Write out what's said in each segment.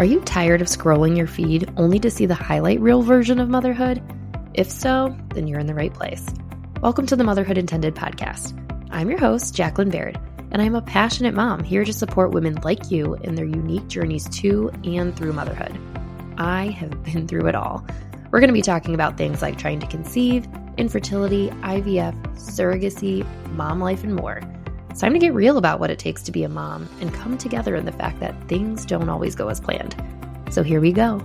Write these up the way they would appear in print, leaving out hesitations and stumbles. Are you tired of scrolling your feed only to see the highlight reel version of motherhood? If so, then you're in the right place. Welcome to the Motherhood Intended podcast. I'm your host, Jacqueline Baird, and I'm a passionate mom here to support women like you in their unique journeys to and through motherhood. I have been through it all. We're going to be talking about things like trying to conceive, infertility, IVF, surrogacy, mom life, and more. It's time to get real about what it takes to be a mom and come together in the fact that things don't always go as planned. So here we go.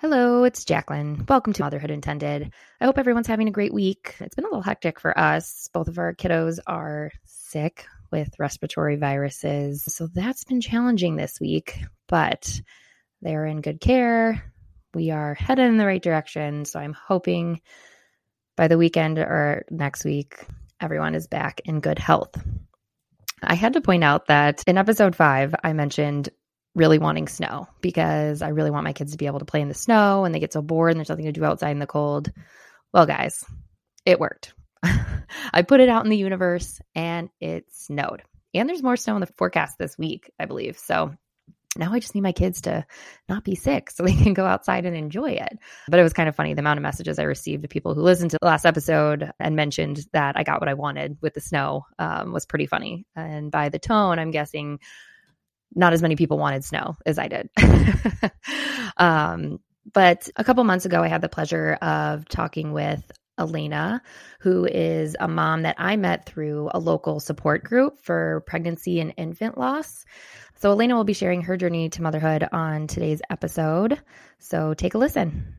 Hello, it's Jacqueline. Welcome to Motherhood Intended. I hope everyone's having a great week. It's been a little hectic for us. Both of our kiddos are sick with respiratory viruses, so that's been challenging this week, but they're in good care. We are headed in the right direction, so I'm hoping by the weekend or next week, everyone is back in good health. I had to point out that in episode 5, I mentioned really wanting snow because I really want my kids to be able to play in the snow and they get so bored and there's nothing to do outside in the cold. Well, guys, it worked. I put it out in the universe and it snowed. And there's more snow in the forecast this week, I believe. So now I just need my kids to not be sick so they can go outside and enjoy it. But it was kind of funny, the amount of messages I received of people who listened to the last episode and mentioned that I got what I wanted with the snow was pretty funny. And by the tone, I'm guessing not as many people wanted snow as I did. But a couple months ago, I had the pleasure of talking with Alaina, who is a mom that I met through a local support group for pregnancy and infant loss. So Alaina will be sharing her journey to motherhood on today's episode. So take a listen.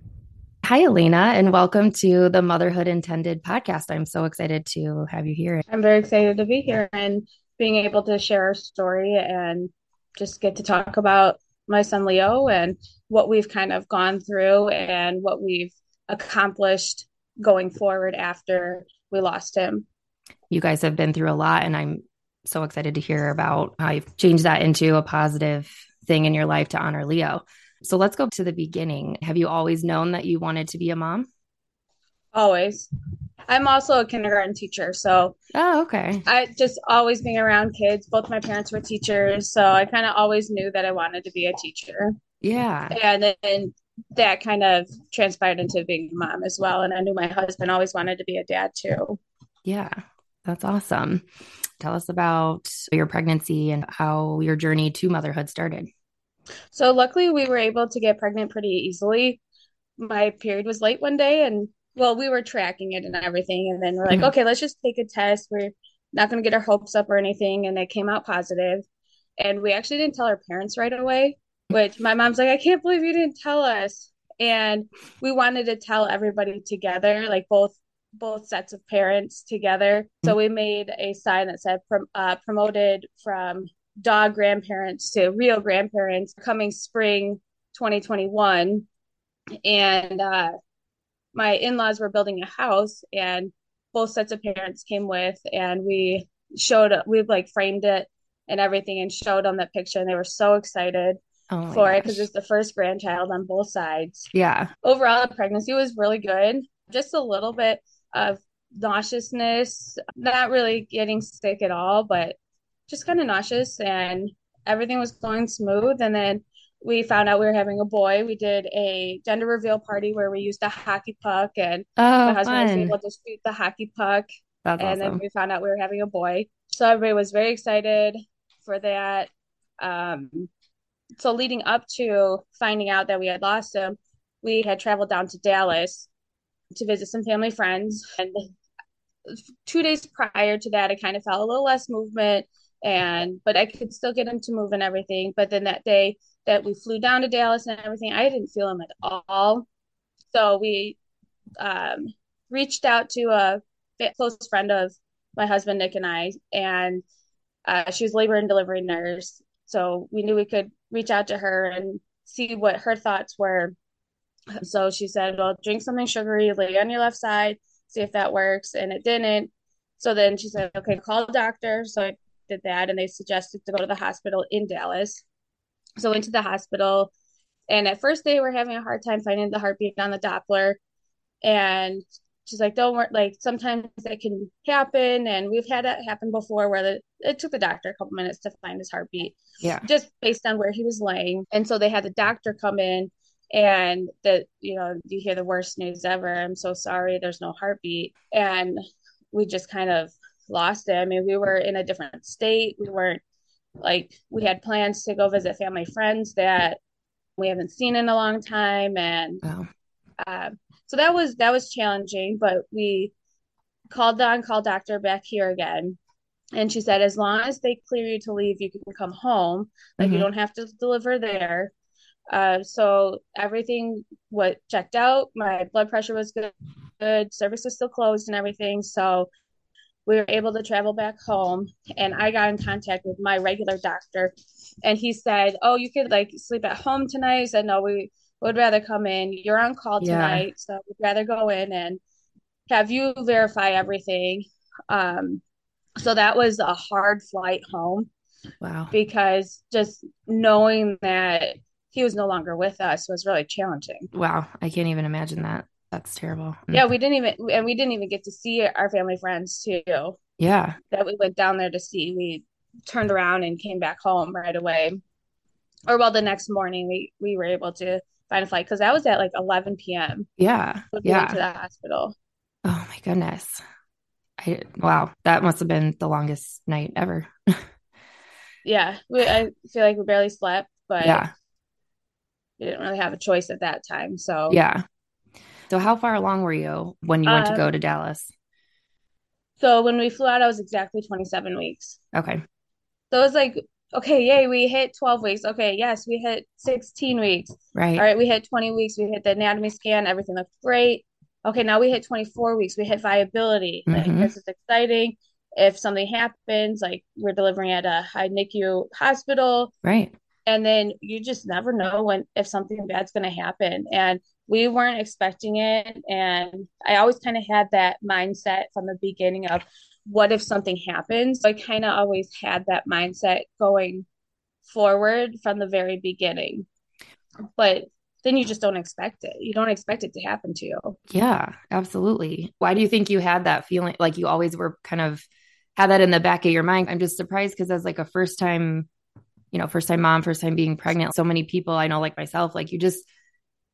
Hi, Alaina, and welcome to the Motherhood Intended podcast. I'm so excited to have you here. I'm very excited to be here and being able to share our story and just get to talk about my son, Leo, and what we've kind of gone through and what we've accomplished going forward after we lost him. You guys have been through a lot, and I'm so excited to hear about how you've changed that into a positive thing in your life to honor Leo. So let's go to the beginning. Have you always known that you wanted to be a mom? Always. I'm also a kindergarten teacher. So I just always being around kids. Both my parents were teachers. So I kind of always knew that I wanted to be a teacher. Yeah. And then that kind of transpired into being a mom as well. And I knew my husband always wanted to be a dad too. Yeah, that's awesome. Tell us about your pregnancy and how your journey to motherhood started. So luckily we were able to get pregnant pretty easily. My period was late one day and we were tracking it and everything. And then we're like, okay, let's just take a test. We're not going to get our hopes up or anything. And it came out positive. And we actually didn't tell our parents right away, which my mom's like, I can't believe you didn't tell us. And we wanted to tell everybody together, like both sets of parents together. So we made a sign that said promoted from dog grandparents to real grandparents coming spring 2021. And my in-laws were building a house and both sets of parents came with, and we framed it and everything and showed them that picture. And they were so excited it because it's the first grandchild on both sides. Yeah. Overall, the pregnancy was really good. Just a little bit of nauseousness, not really getting sick at all, but just kind of nauseous, and everything was going smooth. And then we found out we were having a boy. We did a gender reveal party where we used a hockey puck, and my husband was able to shoot the hockey puck. That's and awesome. Then we found out we were having a boy. So everybody was very excited for that. So leading up to finding out that we had lost him, we had traveled down to Dallas to visit some family friends. And 2 days prior to that, I kind of felt a little less movement, but I could still get him to move and everything. But then that day that we flew down to Dallas and everything, I didn't feel him at all. So we reached out to a close friend of my husband, Nick, and I, and she was labor and delivery nurse. So we knew we could reach out to her and see what her thoughts were. So she said, well, drink something sugary, lay on your left side, see if that works. And it didn't. So then she said, okay, call the doctor. So I did that. And they suggested to go to the hospital in Dallas. So I went to the hospital. And at first they were having a hard time finding the heartbeat on the Doppler. And she's like, don't worry, like sometimes that can happen. And we've had that happen before where it took the doctor a couple minutes to find his heartbeat, just based on where he was laying. And so they had the doctor come in, and you hear the worst news ever. I'm so sorry, there's no heartbeat. And we just kind of lost it. I mean, we were in a different state. We weren't we had plans to go visit family friends that we haven't seen in a long time. And so that was challenging, but we called the on-call doctor back here again. And she said, as long as they clear you to leave, you can come home. You don't have to deliver there. So everything was checked out. My blood pressure was good. Service was still closed and everything. So we were able to travel back home, and I got in contact with my regular doctor, and he said, oh, you could sleep at home tonight. I said, no, we would rather come in. You're on call tonight. So we'd rather go in and have you verify everything. So that was a hard flight home. Wow. Because just knowing that he was no longer with us was really challenging. Wow. I can't even imagine that. That's terrible. Yeah, we didn't even get to see our family friends too. Yeah. That we went down there to see. We turned around and came back home right away. The next morning we were able to find a flight, because that was at 11 p.m. Yeah. We went to the hospital. Oh my goodness. Wow. That must have been the longest night ever. Yeah. I feel like we barely slept, but we didn't really have a choice at that time. So yeah. So how far along were you when you went to go to Dallas? So when we flew out, I was exactly 27 weeks. Okay. So it was okay, yay, we hit 12 weeks. Okay, yes, we hit 16 weeks. Right. All right, we hit 20 weeks. We hit the anatomy scan. Everything looked great. Okay, now we hit 24 weeks. We hit viability. This is exciting. If something happens, we're delivering at a high NICU hospital. Right. And then you just never know if something bad's going to happen. And we weren't expecting it. And I always kind of had that mindset from the beginning of, what if something happens? So I kind of always had that mindset going forward from the very beginning. But then you just don't expect it. You don't expect it to happen to you. Yeah, absolutely. Why do you think you had that feeling? You always were kind of had that in the back of your mind. I'm just surprised, because as a first time, first time mom, first time being pregnant, so many people I know, myself, you just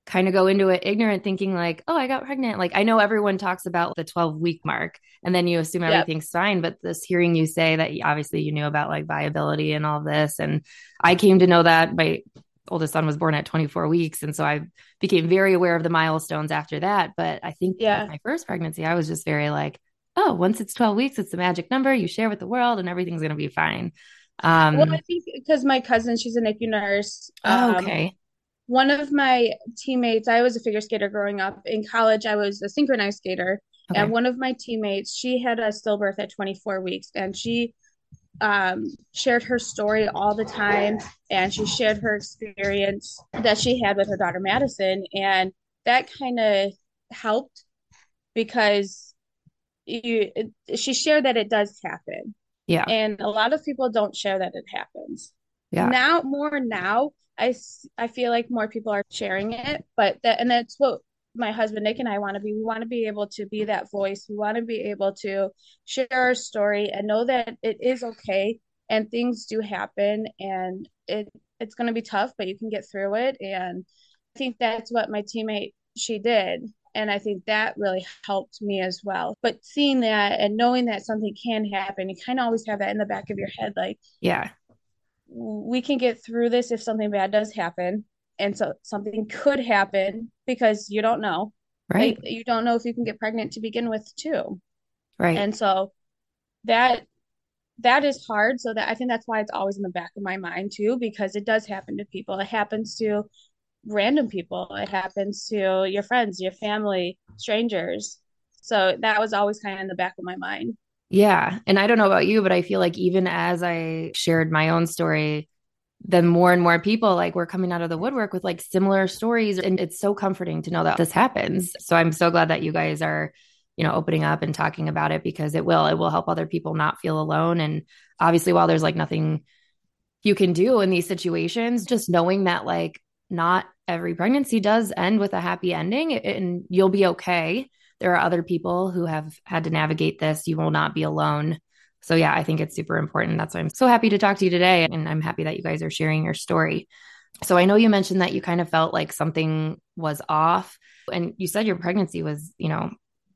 kind of go into it ignorant, thinking oh, I got pregnant. I know everyone talks about the 12-week mark, and then you assume everything's fine. But this, hearing you say that, obviously you knew about viability and all this. And I came to know that my oldest son was born at 24 weeks. And so I became very aware of the milestones after that. But I think my first pregnancy, I was just very oh, once it's 12 weeks, it's the magic number you share with the world and everything's going to be fine. I think because my cousin, she's a NICU nurse. Okay. One of my teammates, I was a figure skater growing up. In college, I was a synchronized skater. Okay. And one of my teammates, she had a stillbirth at 24 weeks. And she shared her story all the time. And she shared her experience that she had with her daughter, Madison. And that kind of helped, because she shared that it does happen. Yeah. And a lot of people don't share that it happens. Yeah. Now, I feel like more people are sharing it, and that's what my husband, Nick, and I want to be. We want to be able to be that voice. We want to be able to share our story and know that it is okay, and things do happen, and it's going to be tough, but you can get through it. And I think that's what my teammate, she did. And I think that really helped me as well. But seeing that and knowing that something can happen, you kind of always have that in the back of your head. We can get through this if something bad does happen. And so something could happen, because you don't know, right? You don't know if you can get pregnant to begin with too. Right. And so that is hard. So I think that's why it's always in the back of my mind too, because it does happen to people. It happens to random people. It happens to your friends, your family, strangers. So that was always kind of in the back of my mind. Yeah. And I don't know about you, but I feel even as I shared my own story, then more and more people were coming out of the woodwork with similar stories. And it's so comforting to know that this happens. So I'm so glad that you guys are, opening up and talking about it, because it will help other people not feel alone. And obviously, while there's nothing you can do in these situations, just knowing that not every pregnancy does end with a happy ending, and you'll be okay. there are other people who have had to navigate this. You will not be alone. So yeah, I think it's super important. That's why I'm so happy to talk to you today. And I'm happy that you guys are sharing your story. So I know you mentioned that you kind of felt like something was off, and you said your pregnancy was, you know,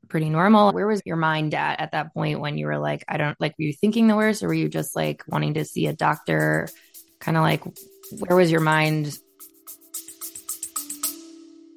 pretty normal. Where was your mind at that point when you were like, were you thinking the worst, or were you just like wanting to see a doctor? Kind of like, where was your mind?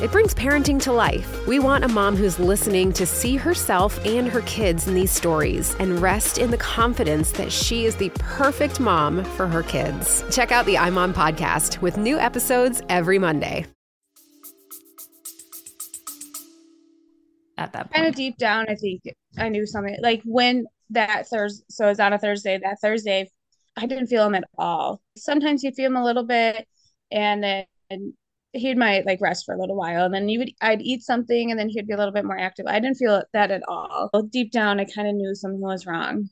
it brings parenting to life. We want a mom who's listening to see herself and her kids in these stories and rest in the confidence that she is the perfect mom for her kids. Check out the iMom podcast with new episodes every Monday. At that point, kind of deep down, I think I knew something. Like when that Thursday, so it was on a Thursday, that Thursday, I didn't feel him at all. Sometimes you'd feel him a little bit, and then he might like rest for a little while, and then I'd eat something, and then he'd be a little bit more active. I didn't feel that at all. Deep down, I kind of knew something was wrong.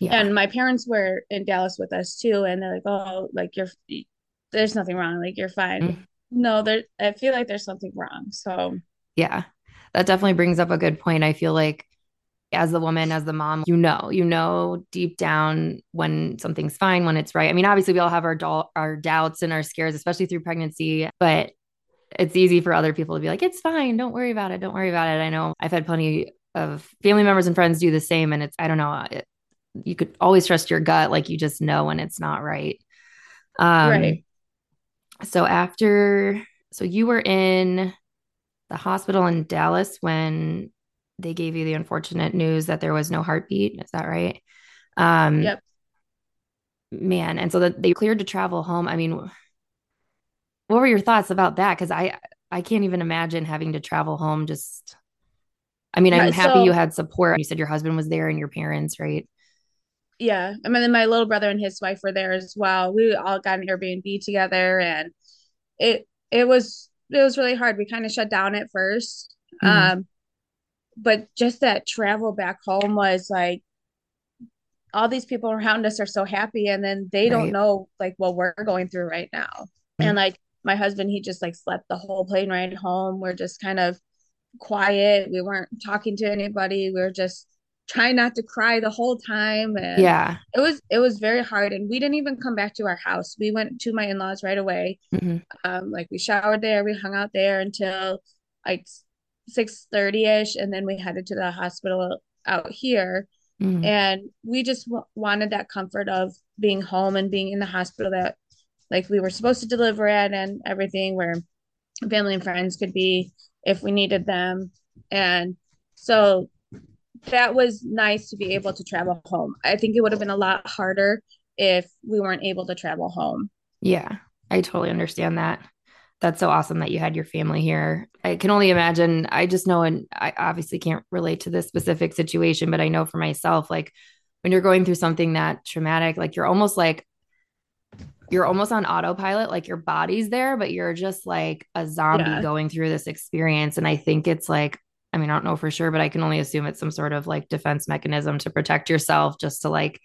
Yeah. And my parents were in Dallas with us too. And they're like, oh, like there's nothing wrong. Like you're fine. Mm-hmm. No, I feel like there's something wrong. So yeah, that definitely brings up a good point. I feel like as the woman, as the mom, you know, deep down when something's fine, when it's right. I mean, obviously we all have our doubts and our scares, especially through pregnancy, but it's easy for other people to be like, it's fine. Don't worry about it. Don't worry about it. I know I've had plenty of family members and friends do the same. And it's, I don't know, you could always trust your gut. Like you just know when it's not right. Right. So you were in the hospital in Dallas when they gave you the unfortunate news that there was no heartbeat. Is that right? Yep. Man. And so that they cleared to travel home. I mean, what were your thoughts about that? Cause I can't even imagine having to travel home. I'm happy you had support. You said your husband was there and your parents, right? Yeah. I mean, then my little brother and his wife were there as well. We all got an Airbnb together, and it was really hard. We kind of shut down at first. Mm-hmm. But just that travel back home was like, all these people around us are so happy, and then they don't know like what we're going through right now. Mm-hmm. And like my husband, he just like slept the whole plane ride home. We're just kind of quiet. We weren't talking to anybody. We were just trying not to cry the whole time. And yeah, it was very hard. And we didn't even come back to our house. We went to my in-laws right away. Mm-hmm. Like we showered there, we hung out there until like 6:30ish, and then we headed to the hospital out here. Mm-hmm. And we just wanted that comfort of being home and being in the hospital that like we were supposed to deliver at and everything, where family and friends could be if we needed them. And so that was nice to be able to travel home. I think it would have been a lot harder if we weren't able to travel home. Yeah, I totally understand that. That's so awesome that you had your family here. I can only imagine. I just know, and I obviously can't relate to this specific situation, but I know for myself, like when you're going through something that traumatic, like you're almost on autopilot, like your body's there, but you're just like a zombie going through this experience. And I think it's like, I mean, I don't know for sure, but I can only assume it's some sort of like defense mechanism to protect yourself, just to like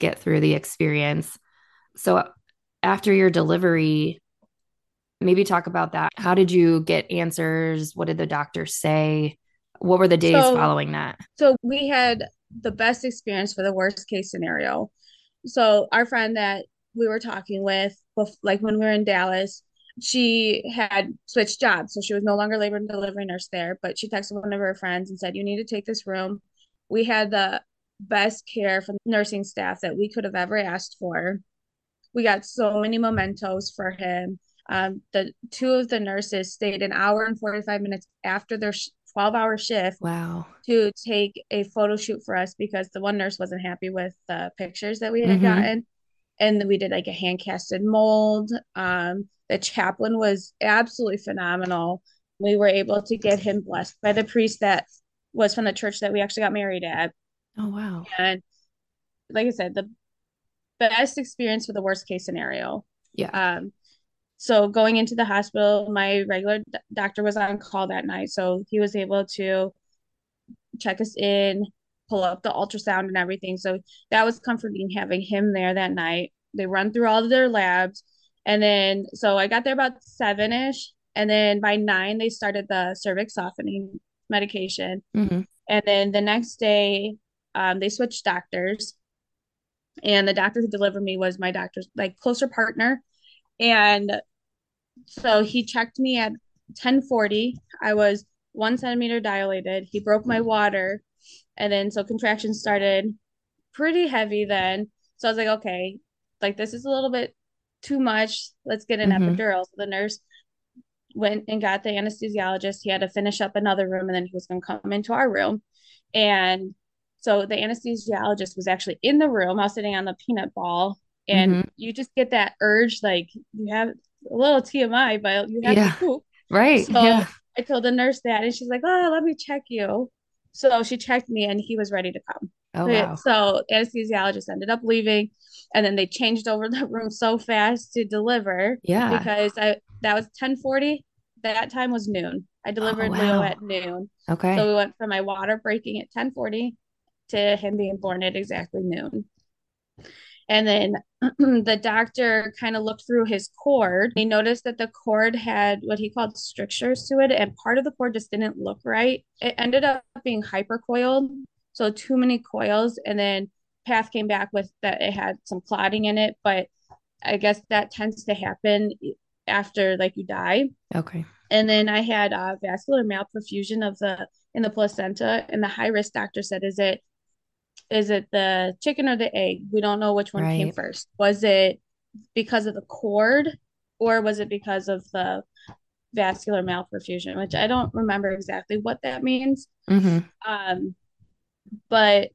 get through the experience. So after your delivery, maybe talk about that. How did you get answers? What did the doctor say? What were the days following that? So we had the best experience for the worst case scenario. So our friend that we were talking with, like when we were in Dallas, she had switched jobs. So she was no longer labor and delivery nurse there, but she texted one of her friends and said, you need to take this room. We had the best care from nursing staff that we could have ever asked for. We got so many mementos for him. The two of the nurses stayed an hour and 45 minutes after their 12-hour shift. Wow. To take a photo shoot for us, because the one nurse wasn't happy with the pictures that we had mm-hmm. gotten. And we did like a hand casted mold. The chaplain was absolutely phenomenal. We were able to get him blessed by the priest that was from the church that we actually got married at. Oh, wow. And like I said, the best experience with the worst case scenario. Yeah. So going into the hospital, my regular doctor was on call that night. So he was able to check us in, pull up the ultrasound and everything. So that was comforting having him there that night. They run through all of their labs. And then, so I got there about 7-ish. And then by 9, they started the cervix softening medication. Mm-hmm. And then the next day, they switched doctors. And the doctor who delivered me was my doctor's like closer partner. And so he checked me at 10:40. I was 1 centimeter dilated. He broke my water. And then so contractions started pretty heavy then. So I was like, okay, like this is a little bit too much. Let's get an epidural. So the nurse went and got the anesthesiologist. He had to finish up another room and then he was going to come into our room. And so the anesthesiologist was actually in the room. I was sitting on the peanut ball. And you just get that urge, like you have a little TMI, but you have to poop. Right. So I told the nurse that and she's like, oh, let me check you. So she checked me and he was ready to come. Oh, wow. So anesthesiologist ended up leaving and then they changed over the room so fast to deliver. Yeah. Because that was 10:40. That time was noon. I delivered Leo at noon. Okay. So we went from my water breaking at 10:40 to him being born at exactly noon. And then the doctor kind of looked through his cord. He noticed that the cord had what he called strictures to it. And part of the cord just didn't look right. It ended up being hypercoiled. So too many coils. And then Path came back with that it had some clotting in it. But I guess that tends to happen after like you die. Okay. And then I had vascular malperfusion of in the placenta. And the high risk doctor said, is it the chicken or the egg? We don't know which one came first. Was it because of the cord or was it because of the vascular malperfusion, which I don't remember exactly what that means. But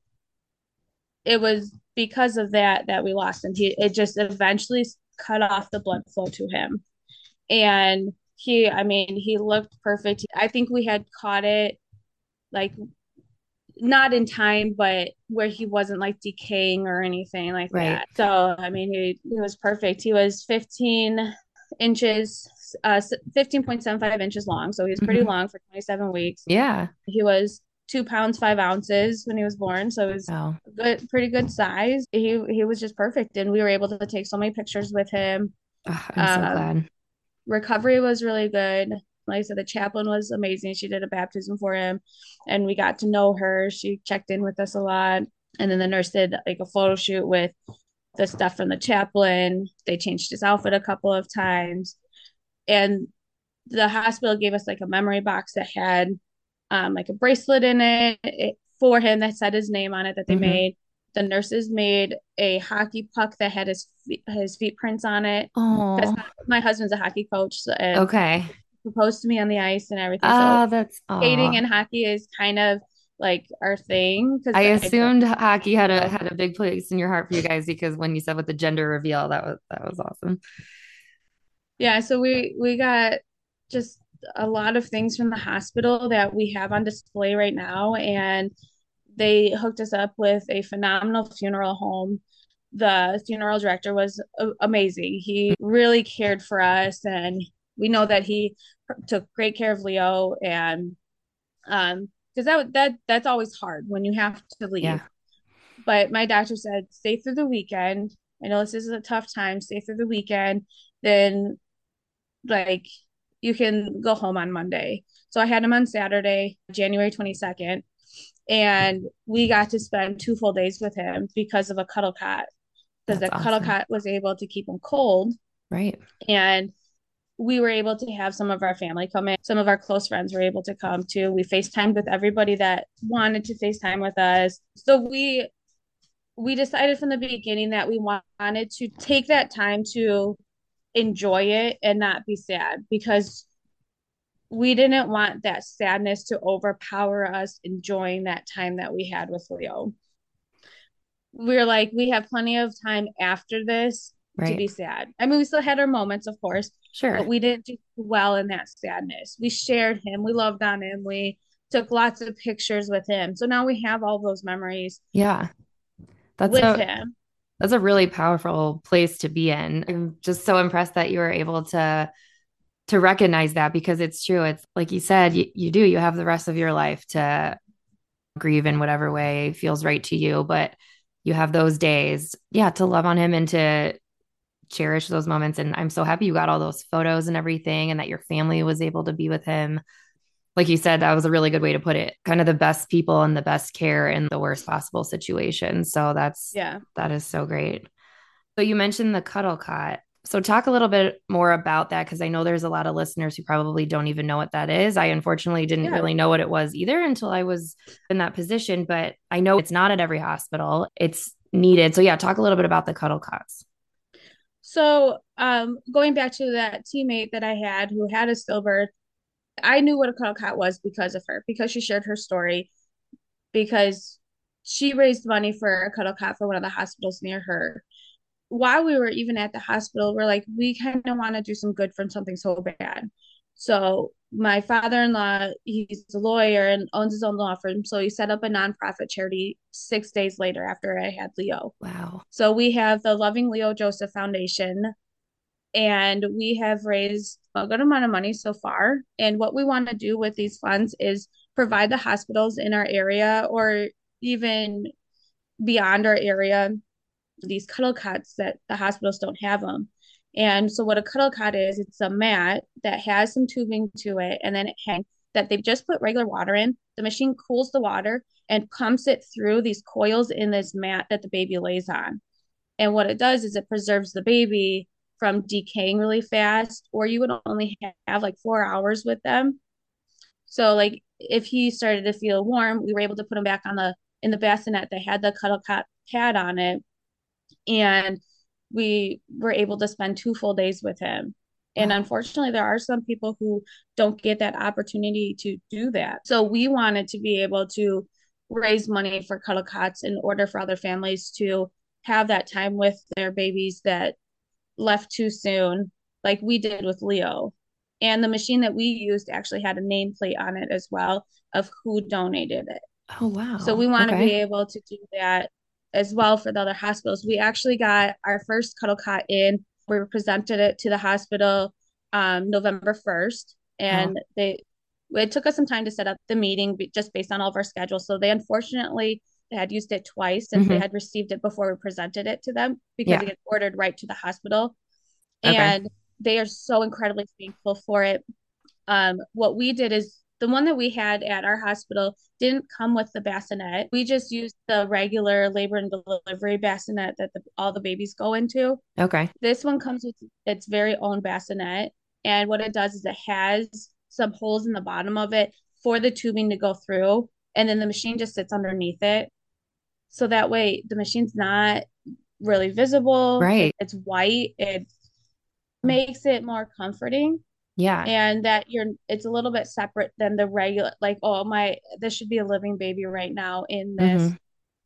it was because of that we lost him. It just eventually cut off the blood flow to him. And he looked perfect. I think we had caught it like not in time, but where he wasn't like decaying or anything like that. So, he was perfect. He was 15 inches, 15.75 inches long. So he was pretty long for 27 weeks. Yeah. He was 2 pounds, 5 ounces when he was born. So it was pretty good size. He was just perfect. And we were able to take so many pictures with him. Oh, I'm so glad. Recovery was really good. Like I said, the chaplain was amazing. She did a baptism for him and we got to know her. She checked in with us a lot. And then the nurse did like a photo shoot with the stuff from the chaplain. They changed his outfit a couple of times. And the hospital gave us like a memory box that had like a bracelet in it for him that said his name on it that they made. The nurses made a hockey puck that had his feet prints on it. Oh, my husband's a hockey coach. So, proposed to me on the ice and everything. Skating and hockey is kind of like our thing. Cause I assumed hockey had a big place in your heart for you guys, because when you said with the gender reveal, that was awesome. Yeah. So we got just a lot of things from the hospital that we have on display right now. And they hooked us up with a phenomenal funeral home. The funeral director was amazing. He really cared for us, and we know that he took great care of Leo, and because that's always hard when you have to leave. Yeah. But my doctor said, stay through the weekend. I know this is a tough time. Stay through the weekend. Then, like, you can go home on Monday. So I had him on Saturday, January 22nd, and we got to spend 2 full days with him because of a cuddle cot. Because the cuddle cot was able to keep him cold. Right. And we were able to have some of our family come in. Some of our close friends were able to come too. We FaceTimed with everybody that wanted to FaceTime with us. So we decided from the beginning that we wanted to take that time to enjoy it and not be sad, because we didn't want that sadness to overpower us enjoying that time that we had with Leo. We're like, we have plenty of time after this to be sad. We still had our moments, of course. Sure. But we didn't do well in that sadness. We shared him. We loved on him. We took lots of pictures with him. So now we have all those memories. Yeah. That's him. That's a really powerful place to be in. I'm just so impressed that you were able to recognize that, because it's true. It's like you said, you have the rest of your life to grieve in whatever way feels right to you, but you have those days, to love on him and to cherish those moments. And I'm so happy you got all those photos and everything, and that your family was able to be with him. Like you said, that was a really good way to put it. Kind of the best people and the best care in the worst possible situation. So that is so great. So you mentioned the Cuddle Cot. So talk a little bit more about that, because I know there's a lot of listeners who probably don't even know what that is. I unfortunately didn't really know what it was either until I was in that position, but I know it's not at every hospital. It's needed. So talk a little bit about the Cuddle Cots. So going back to that teammate that I had who had a stillbirth, I knew what a Cuddle Cot was because of her, because she shared her story, because she raised money for a Cuddle Cot for one of the hospitals near her. While we were even at the hospital, we're like, we kind of want to do some good from something so bad. So my father-in-law, he's a lawyer and owns his own law firm. So he set up a nonprofit charity 6 days later after I had Leo. Wow. So we have the Loving Leo Joseph Foundation, and we have raised a good amount of money so far. And what we want to do with these funds is provide the hospitals in our area, or even beyond our area, these Cuddle Cots that the hospitals don't have them. And so what a Cuddle Cot is, it's a mat that has some tubing to it, and then it hangs, that they've just put regular water in. The machine cools the water and pumps it through these coils in this mat that the baby lays on. And what it does is it preserves the baby from decaying really fast, or you would only have like 4 hours with them. So like if he started to feel warm, we were able to put him back on in the bassinet that had the Cuddle Cot pad on it. And we were able to spend 2 full days with him. And unfortunately, there are some people who don't get that opportunity to do that. So we wanted to be able to raise money for Cuddle Cots in order for other families to have that time with their babies that left too soon, like we did with Leo. And the machine that we used actually had a nameplate on it as well of who donated it. Oh, wow. So we want to be able to do that as well for the other hospitals. We actually got our first Cuddle Cot in. We presented it to the hospital November 1st. And it took us some time to set up the meeting just based on all of our schedules. So they unfortunately had used it twice, and they had received it before we presented it to them, because it had ordered right to the hospital. And they are so incredibly thankful for it. What we did is, the one that we had at our hospital didn't come with the bassinet. We just used the regular labor and delivery bassinet that all the babies go into. Okay. This one comes with its very own bassinet. And what it does is it has some holes in the bottom of it for the tubing to go through. And then the machine just sits underneath it. So that way the machine's not really visible. Right. It's white. It makes it more comforting. Yeah. And it's a little bit separate than the regular, like, this should be a living baby right now in this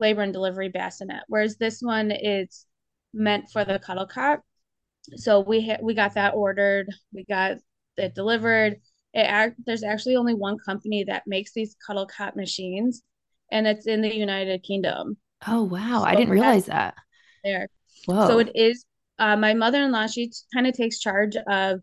labor and delivery bassinet. Whereas this one is meant for the Cuddle Cot. So we got that ordered. We got it delivered. There's actually only one company that makes these Cuddle Cot machines, and it's in the United Kingdom. Oh, wow. So I didn't realize that. There. Whoa. So it is, my mother-in-law, she kind of takes charge of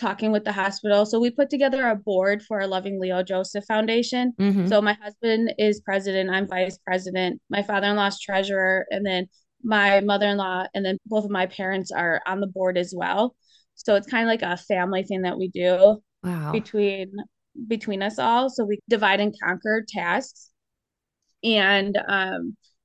talking with the hospital. So we put together a board for our Loving Leo Joseph Foundation. So my husband is president, I'm vice president, my father-in-law's treasurer, and then my mother-in-law, and then both of my parents are on the board as well. So it's kind of like a family thing that we do between us all. So we divide and conquer tasks. And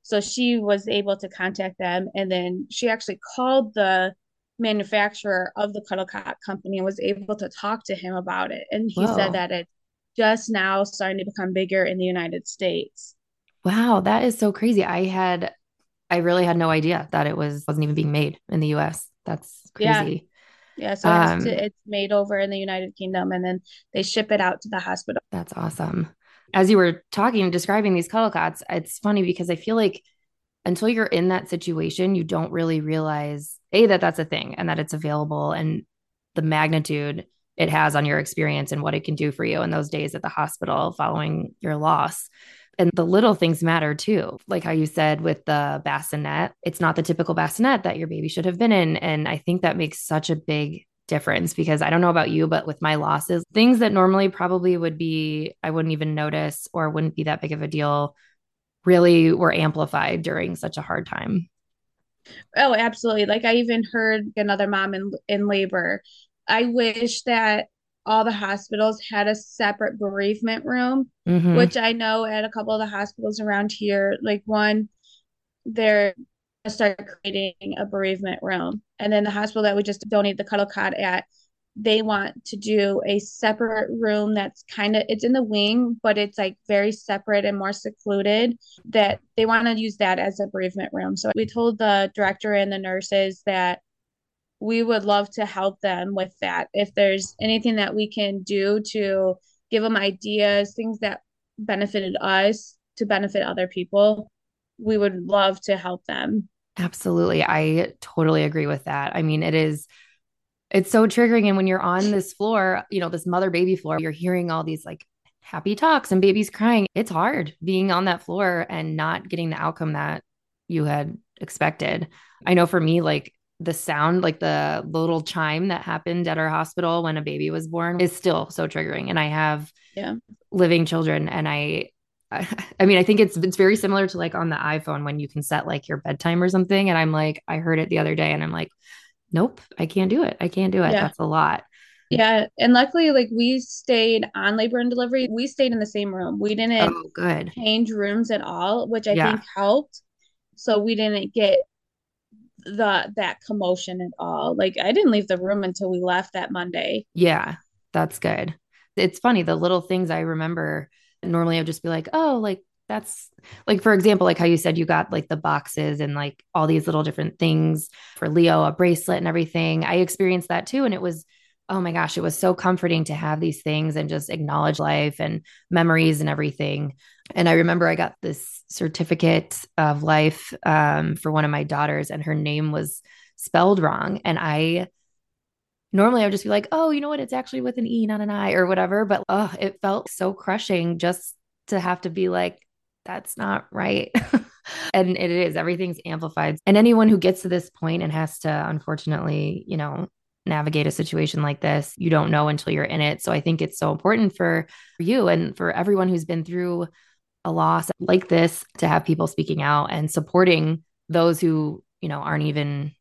so she was able to contact them. And then she actually called the manufacturer of the Cuddle Cot company and was able to talk to him about it. And he said that it's just now starting to become bigger in the United States. Wow. That is so crazy. I really had no idea that it wasn't even being made in the US. That's crazy. Yeah. So it's made over in the United Kingdom, and then they ship it out to the hospital. That's awesome. As you were describing these Cuddle Cots, it's funny because I feel like until you're in that situation, you don't really realize, A, that's a thing and that it's available, and the magnitude it has on your experience and what it can do for you in those days at the hospital following your loss. And the little things matter too. Like how you said with the bassinet, it's not the typical bassinet that your baby should have been in. And I think that makes such a big difference because I don't know about you, but with my losses, things that normally probably would be, I wouldn't even notice or wouldn't be that big of a deal really were amplified during such a hard time. Oh, absolutely. Like I even heard another mom in labor. I wish that all the hospitals had a separate bereavement room, mm-hmm. which I know at a couple of the hospitals around here, like one, they're start creating a bereavement room. And then the hospital that we just donate the Cuddle Cot at, they want to do a separate room that's kind of, it's in the wing, but it's like very separate and more secluded, that they want to use that as a bereavement room. So we told the director and the nurses that we would love to help them with that. If there's anything that we can do to give them ideas, things that benefited us to benefit other people, we would love to help them. Absolutely. I totally agree with that. I mean, it's so triggering. And when you're on this floor, you know, this mother baby floor, you're hearing all these like happy talks and babies crying. It's hard being on that floor and not getting the outcome that you had expected. I know for me, like, the sound, like the little chime that happened at our hospital when a baby was born is still so triggering. And I have living children. And I mean, I think it's very similar to like on the iPhone when you can set like your bedtime or something. And I'm like, I heard it the other day and I'm like, nope, I can't do it. I can't do it. Yeah. That's a lot. Yeah. And luckily, like we stayed on labor and delivery. We stayed in the same room. We didn't change rooms at all, which I think helped. So we didn't get that commotion at all. Like I didn't leave the room until we left that Monday. Yeah, that's good. It's funny. The little things I remember, normally I'd just be like, oh, like that's like, for example, like how you said you got like the boxes and like all these little different things for Leo, a bracelet and everything. I experienced that too. And it was, oh my gosh, it was so comforting to have these things and just acknowledge life and memories and everything. And I remember I got this certificate of life for one of my daughters and her name was spelled wrong. And normally I would just be like, oh, you know what? It's actually with an E, not an I or whatever. But it felt so crushing just to have to be like, that's not right. And it is, everything's amplified. And anyone who gets to this point and has to, unfortunately, you know, navigate a situation like this, you don't know until you're in it. So I think it's so important for you and for everyone who's been through a loss like this to have people speaking out and supporting those who, you know, aren't even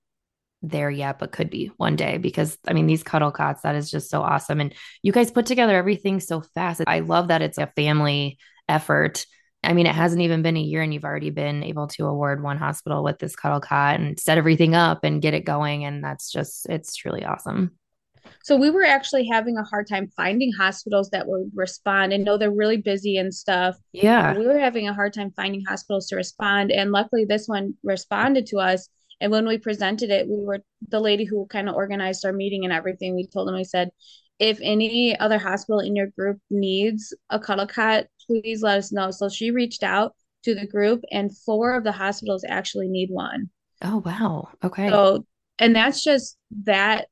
there yet, but could be one day, because I mean, these Cuddle Cots, that is just so awesome. And you guys put together everything so fast. I love that it's a family effort. I mean, it hasn't even been a year and you've already been able to award one hospital with this Cuddle Cot and set everything up and get it going. And that's just, it's truly awesome. So we were actually having a hard time finding hospitals that would respond, and know they're really busy and stuff. Yeah. We were having a hard time finding hospitals to respond. And luckily this one responded to us. And when we presented it, the lady who kind of organized our meeting and everything, we told them, we said, if any other hospital in your group needs a Cuddle Cot, please let us know. So she reached out to the group and 4 of the hospitals actually need one. Oh, wow. Okay. So, and that's just that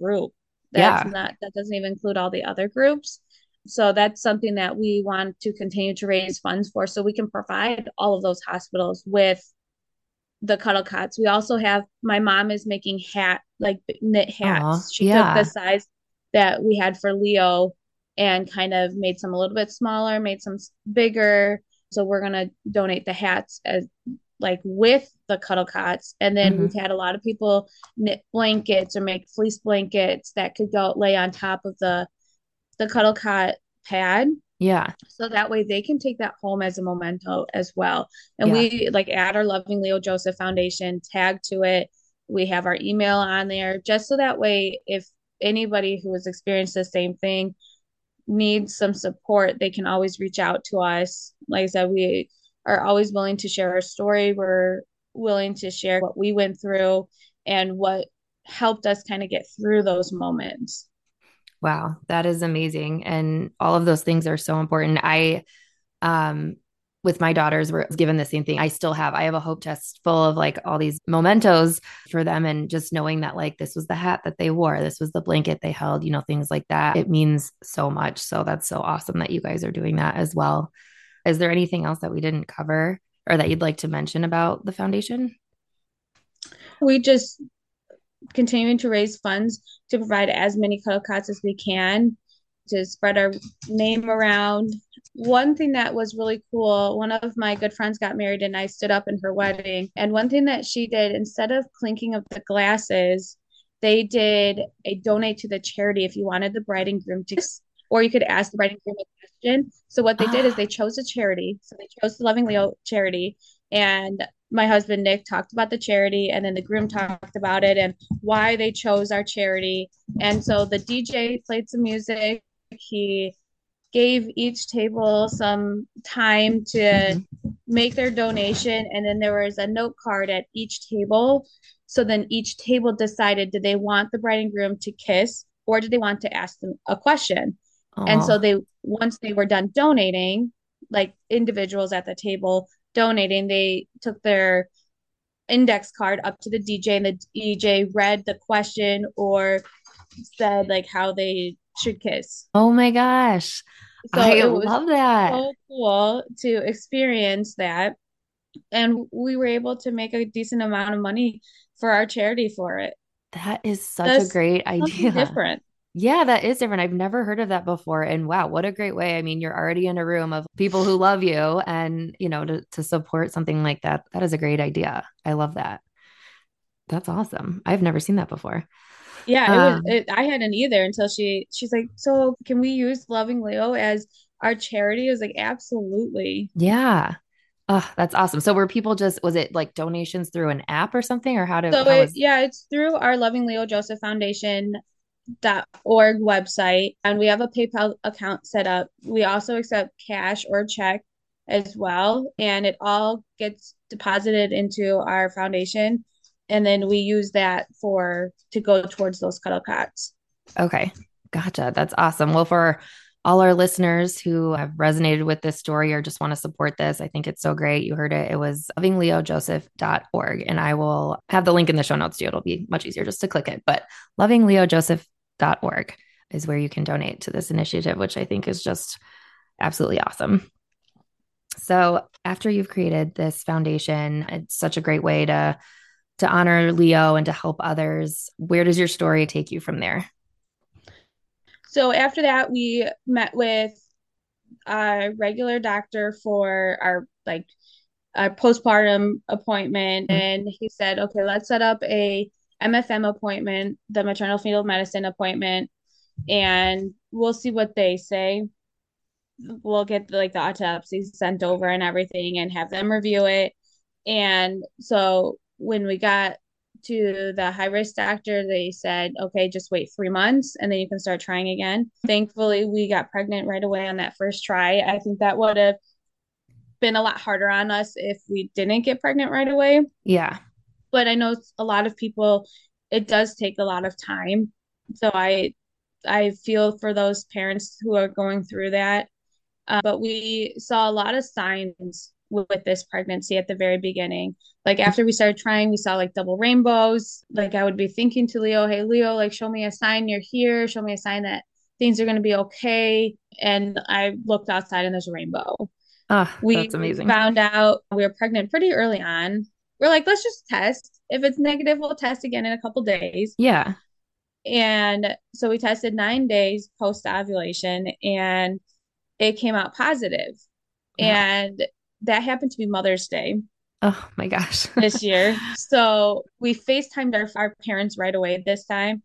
group. That doesn't even include all the other groups. So that's something that we want to continue to raise funds for, so we can provide all of those hospitals with the Cuddle Cots. We also have, my mom is making knit hats. Aww, she took the size that we had for Leo and kind of made some a little bit smaller, made some bigger. So we're going to donate the hats as like with the Cuddle Cots. And then we've had a lot of people knit blankets or make fleece blankets that could go lay on top of the Cuddle Cot pad. Yeah. So that way they can take that home as a memento as well. And we like add our Loving Leo Joseph Foundation tag to it. We have our email on there just so that way, if anybody who has experienced the same thing needs some support, they can always reach out to us. Like I said, we are always willing to share our story. We're willing to share what we went through and what helped us kind of get through those moments. Wow, that is amazing. And all of those things are so important. I with my daughters were given the same thing. I have a hope chest full of like all these mementos for them. And just knowing that like, this was the hat that they wore, this was the blanket they held, you know, things like that. It means so much. So that's so awesome that you guys are doing that as well. Is there anything else that we didn't cover or that you'd like to mention about the foundation? We just continuing to raise funds to provide as many Cuddle Cots as we can to spread our name around. One thing that was really cool, one of my good friends got married and I stood up in her wedding. And one thing that she did, instead of clinking of the glasses, they did a donate to the charity if you wanted the bride and groom to, or you could ask the bride and groom a question. So what they did is they chose a charity. So they chose the Loving Leo charity. And my husband, Nick, talked about the charity, and then the groom talked about it and why they chose our charity. And so the DJ played some music. He gave each table some time to make their donation. And then there was a note card at each table. So then each table decided, did they want the bride and groom to kiss or did they want to ask them a question? Aww. And so once they were done donating, like individuals at the table donating, they took their index card up to the DJ and the DJ read the question or said like how they should kiss. Oh my gosh. So I love that. So cool to experience that. And we were able to make a decent amount of money for our charity for it. That is such a great idea. Different. Yeah, that is different. I've never heard of that before. And wow, what a great way. I mean, you're already in a room of people who love you and, you know, to support something like that. That is a great idea. I love that. That's awesome. I've never seen that before. Yeah, I hadn't either until she's like, so can we use Loving Leo as our charity? I was like, absolutely. Yeah. Oh, that's awesome. So were people was it like donations through an app or something, or how to? Yeah, it's through our Loving Leo Joseph Foundation.org website. And we have a PayPal account set up. We also accept cash or check as well. And it all gets deposited into our foundation. And then we use that to go towards those Cuddle Cots. Okay. Gotcha. That's awesome. Well, for all our listeners who have resonated with this story or just want to support this, I think it's so great. You heard it. It was lovingleojoseph.org. And I will have the link in the show notes too. It'll be much easier just to click it, but lovingleojoseph.org is where you can donate to this initiative, which I think is just absolutely awesome. So after you've created this foundation, it's such a great way to honor Leo and to help others. Where does your story take you from there? So after that, we met with a regular doctor for our postpartum appointment. And he said, okay, let's set up a MFM appointment, the maternal fetal medicine appointment, and we'll see what they say. We'll get the autopsy sent over and everything and have them review it. And so when we got to the high-risk doctor, they said, okay, just wait 3 months and then you can start trying again. Thankfully, we got pregnant right away on that first try. I think that would have been a lot harder on us if we didn't get pregnant right away. Yeah. But I know a lot of people, it does take a lot of time. So I feel for those parents who are going through that. But we saw a lot of signs with this pregnancy at the very beginning. After we started trying, we saw double rainbows. I would be thinking to Leo, hey, Leo, show me a sign you're here. Show me a sign that things are going to be okay. And I looked outside and there's a rainbow. That's amazing. We found out we were pregnant pretty early on. We're like, let's just test. If it's negative, we'll test again in a couple days. Yeah. And so we tested 9 days post ovulation and it came out positive. Wow. And that happened to be Mother's Day. Oh my gosh. This year. So we FaceTimed our parents right away this time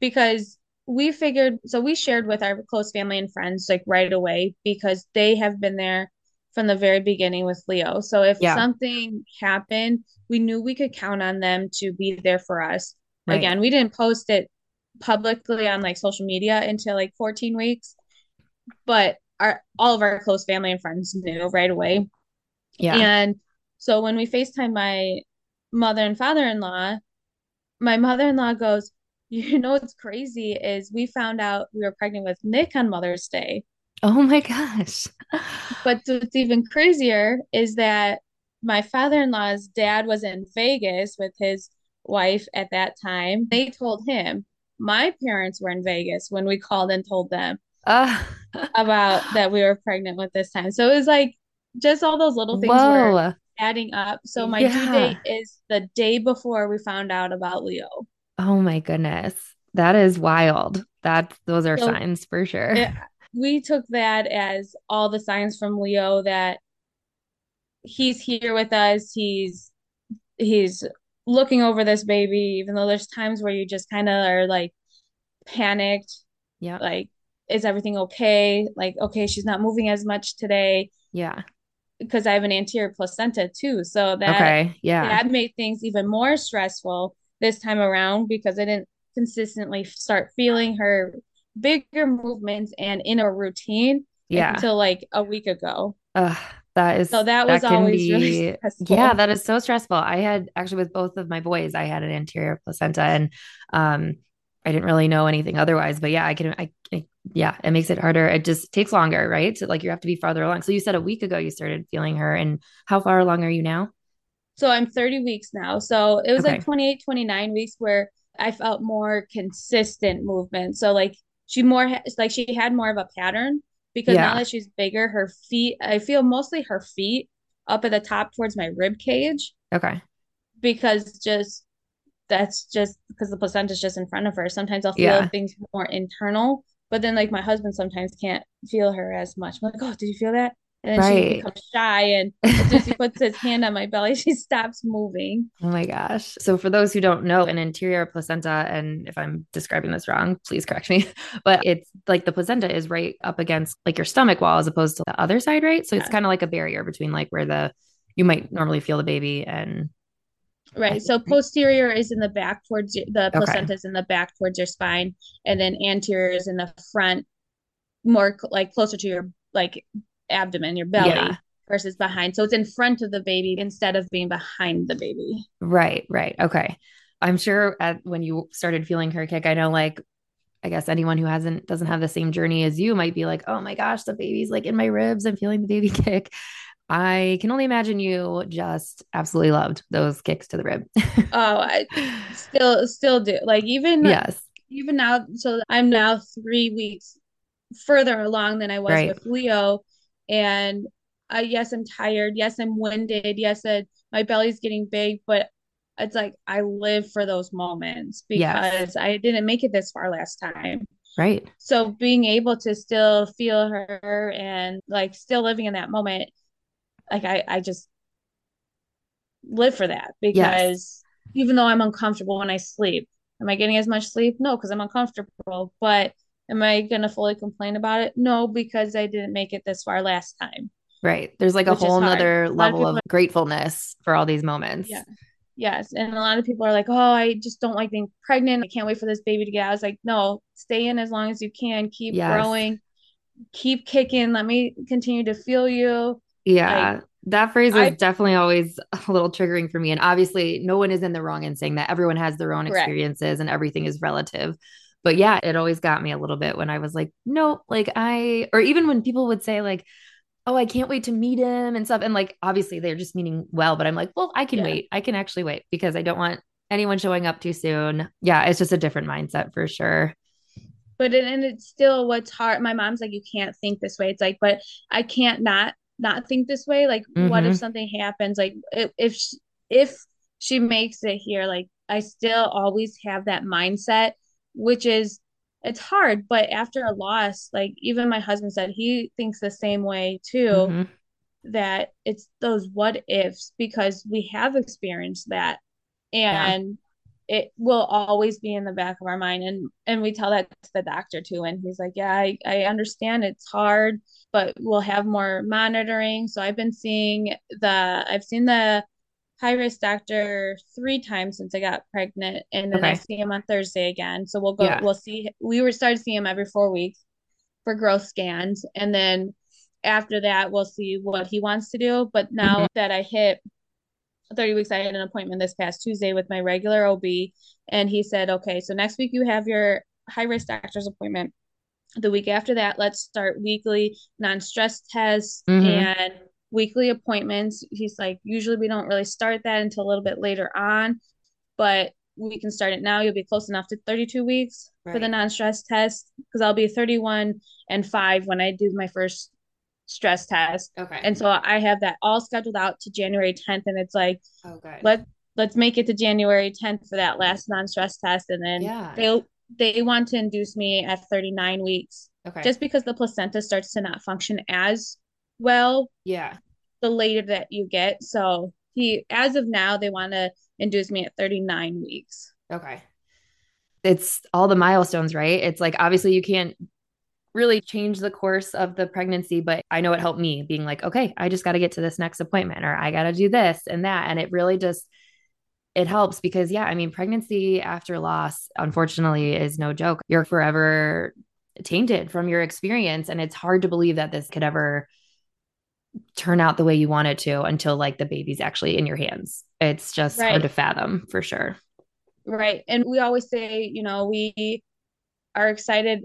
because we figured, so we shared with our close family and friends right away because they have been there from the very beginning with Leo. So if something happened, we knew we could count on them to be there for us. Right. Again, we didn't post it publicly on social media until 14 weeks, but all of our close family and friends knew right away. Yeah. And so when we FaceTime my mother and father-in-law, my mother-in-law goes, you know, what's crazy is we found out we were pregnant with Nick on Mother's Day. Oh my gosh. But what's even crazier is that my father-in-law's dad was in Vegas with his wife at that time. They told him my parents were in Vegas when we called and told them about that we were pregnant with this time. So it was like just all those little things were adding up. So my due date is the day before we found out about Leo. Oh my goodness. That is wild. Those are signs for sure. We took that as all the signs from Leo that he's here with us. He's looking over this baby, even though there's times where you just kind of are like panicked. Yeah. Like, is everything okay? Like, okay, she's not moving as much today. Yeah. Because I have an anterior placenta too. So that made things even more stressful this time around because I didn't consistently start feeling her bigger movements and in a routine until like a week ago. That was always really stressful. Yeah, that is so stressful. I had actually with both of my boys, I had an anterior placenta and I didn't really know anything otherwise, but it makes it harder. It just takes longer, right? So like you have to be farther along. So you said a week ago you started feeling her, and how far along are you now? So I'm 30 weeks now. So it was like 28, 29 weeks where I felt more consistent movement. So like she had more of a pattern because now that she's bigger, her feet, I feel mostly her feet up at the top towards my rib cage. Okay. Because the placenta is just in front of her. Sometimes I'll feel things more internal, but then like my husband sometimes can't feel her as much. I'm like, oh, did you feel that? And then she becomes shy, and as soon as he puts his hand on my belly, she stops moving. Oh my gosh. So for those who don't know, an anterior placenta, and if I'm describing this wrong, please correct me, but it's like the placenta is right up against like your stomach wall as opposed to the other side, right? So it's kind of like a barrier between like where you might normally feel the baby and... Right. So posterior is in the back towards the placenta is in the back towards your spine. And then anterior is in the front, more like closer to your like abdomen, your belly versus behind. So it's in front of the baby instead of being behind the baby. Right. Right. Okay. I'm sure when you started feeling her kick, I know like, I guess anyone who doesn't have the same journey as you might be like, oh my gosh, the baby's like in my ribs. I'm feeling the baby kick. I can only imagine you just absolutely loved those kicks to the rib. I still do. Like even now. So I'm now 3 weeks further along than I was with Leo. And yes, I'm tired. Yes, I'm winded. Yes, my belly's getting big, but it's like, I live for those moments because I didn't make it this far last time. Right. So being able to still feel her and like still living in that moment, like I just live for that because even though I'm uncomfortable when I sleep, am I getting as much sleep? No, because I'm uncomfortable. But am I going to fully complain about it? No, because I didn't make it this far last time. Right. There's like a whole nother level of gratefulness for all these moments. Yeah. Yes. And a lot of people are like, oh, I just don't like being pregnant. I can't wait for this baby to get out. I was like, no, stay in as long as you can. Keep growing. Keep kicking. Let me continue to feel you. Yeah. That phrase is definitely always a little triggering for me. And obviously no one is in the wrong in saying that everyone has their own experiences and everything is relative, but it always got me a little bit when I was like, no, like or even when people would say like, oh, I can't wait to meet him and stuff. And like, obviously they're just meaning well, but I'm like, well, I can wait. I can actually wait because I don't want anyone showing up too soon. Yeah. It's just a different mindset for sure. But, and it's still what's hard. My mom's like, you can't think this way. It's like, but I can't not think this way. Like what if something happens? Like if she makes it here, like I still always have that mindset, which is, it's hard, but after a loss, like even my husband said, he thinks the same way too, that it's those what ifs, because we have experienced that and it will always be in the back of our mind. And we tell that to the doctor too. And he's like, yeah, I understand it's hard, but we'll have more monitoring. So I've seen the high risk doctor 3 times since I got pregnant. And then I see him on Thursday again. So we'll go, we'll see, we were starting to see him every 4 weeks for growth scans. And then after that, we'll see what he wants to do. But now that I hit 30 weeks, I had an appointment this past Tuesday with my regular OB, and he said, okay, so next week you have your high risk doctor's appointment. The week after that, let's start weekly non-stress tests and weekly appointments. He's like, usually we don't really start that until a little bit later on, but we can start it now. You'll be close enough to 32 weeks for the non-stress test, because I'll be 31 and 5 when I do my first stress test. Okay. And so I have that all scheduled out to January 10th. And it's like, let's make it to January 10th for that last non-stress test. And then they want to induce me at 39 weeks just because the placenta starts to not function as well. Yeah. The later that you get. So as of now, they want to induce me at 39 weeks. Okay. It's all the milestones, right? It's like, obviously you can't really change the course of the pregnancy, but I know it helped me being like, okay, I just got to get to this next appointment, or I got to do this and that. And it really just, it helps because I mean, pregnancy after loss, unfortunately, is no joke. You're forever tainted from your experience. And it's hard to believe that this could ever turn out the way you want it to until like the baby's actually in your hands. It's just hard to fathom for sure. Right. And we always say, you know, we are excited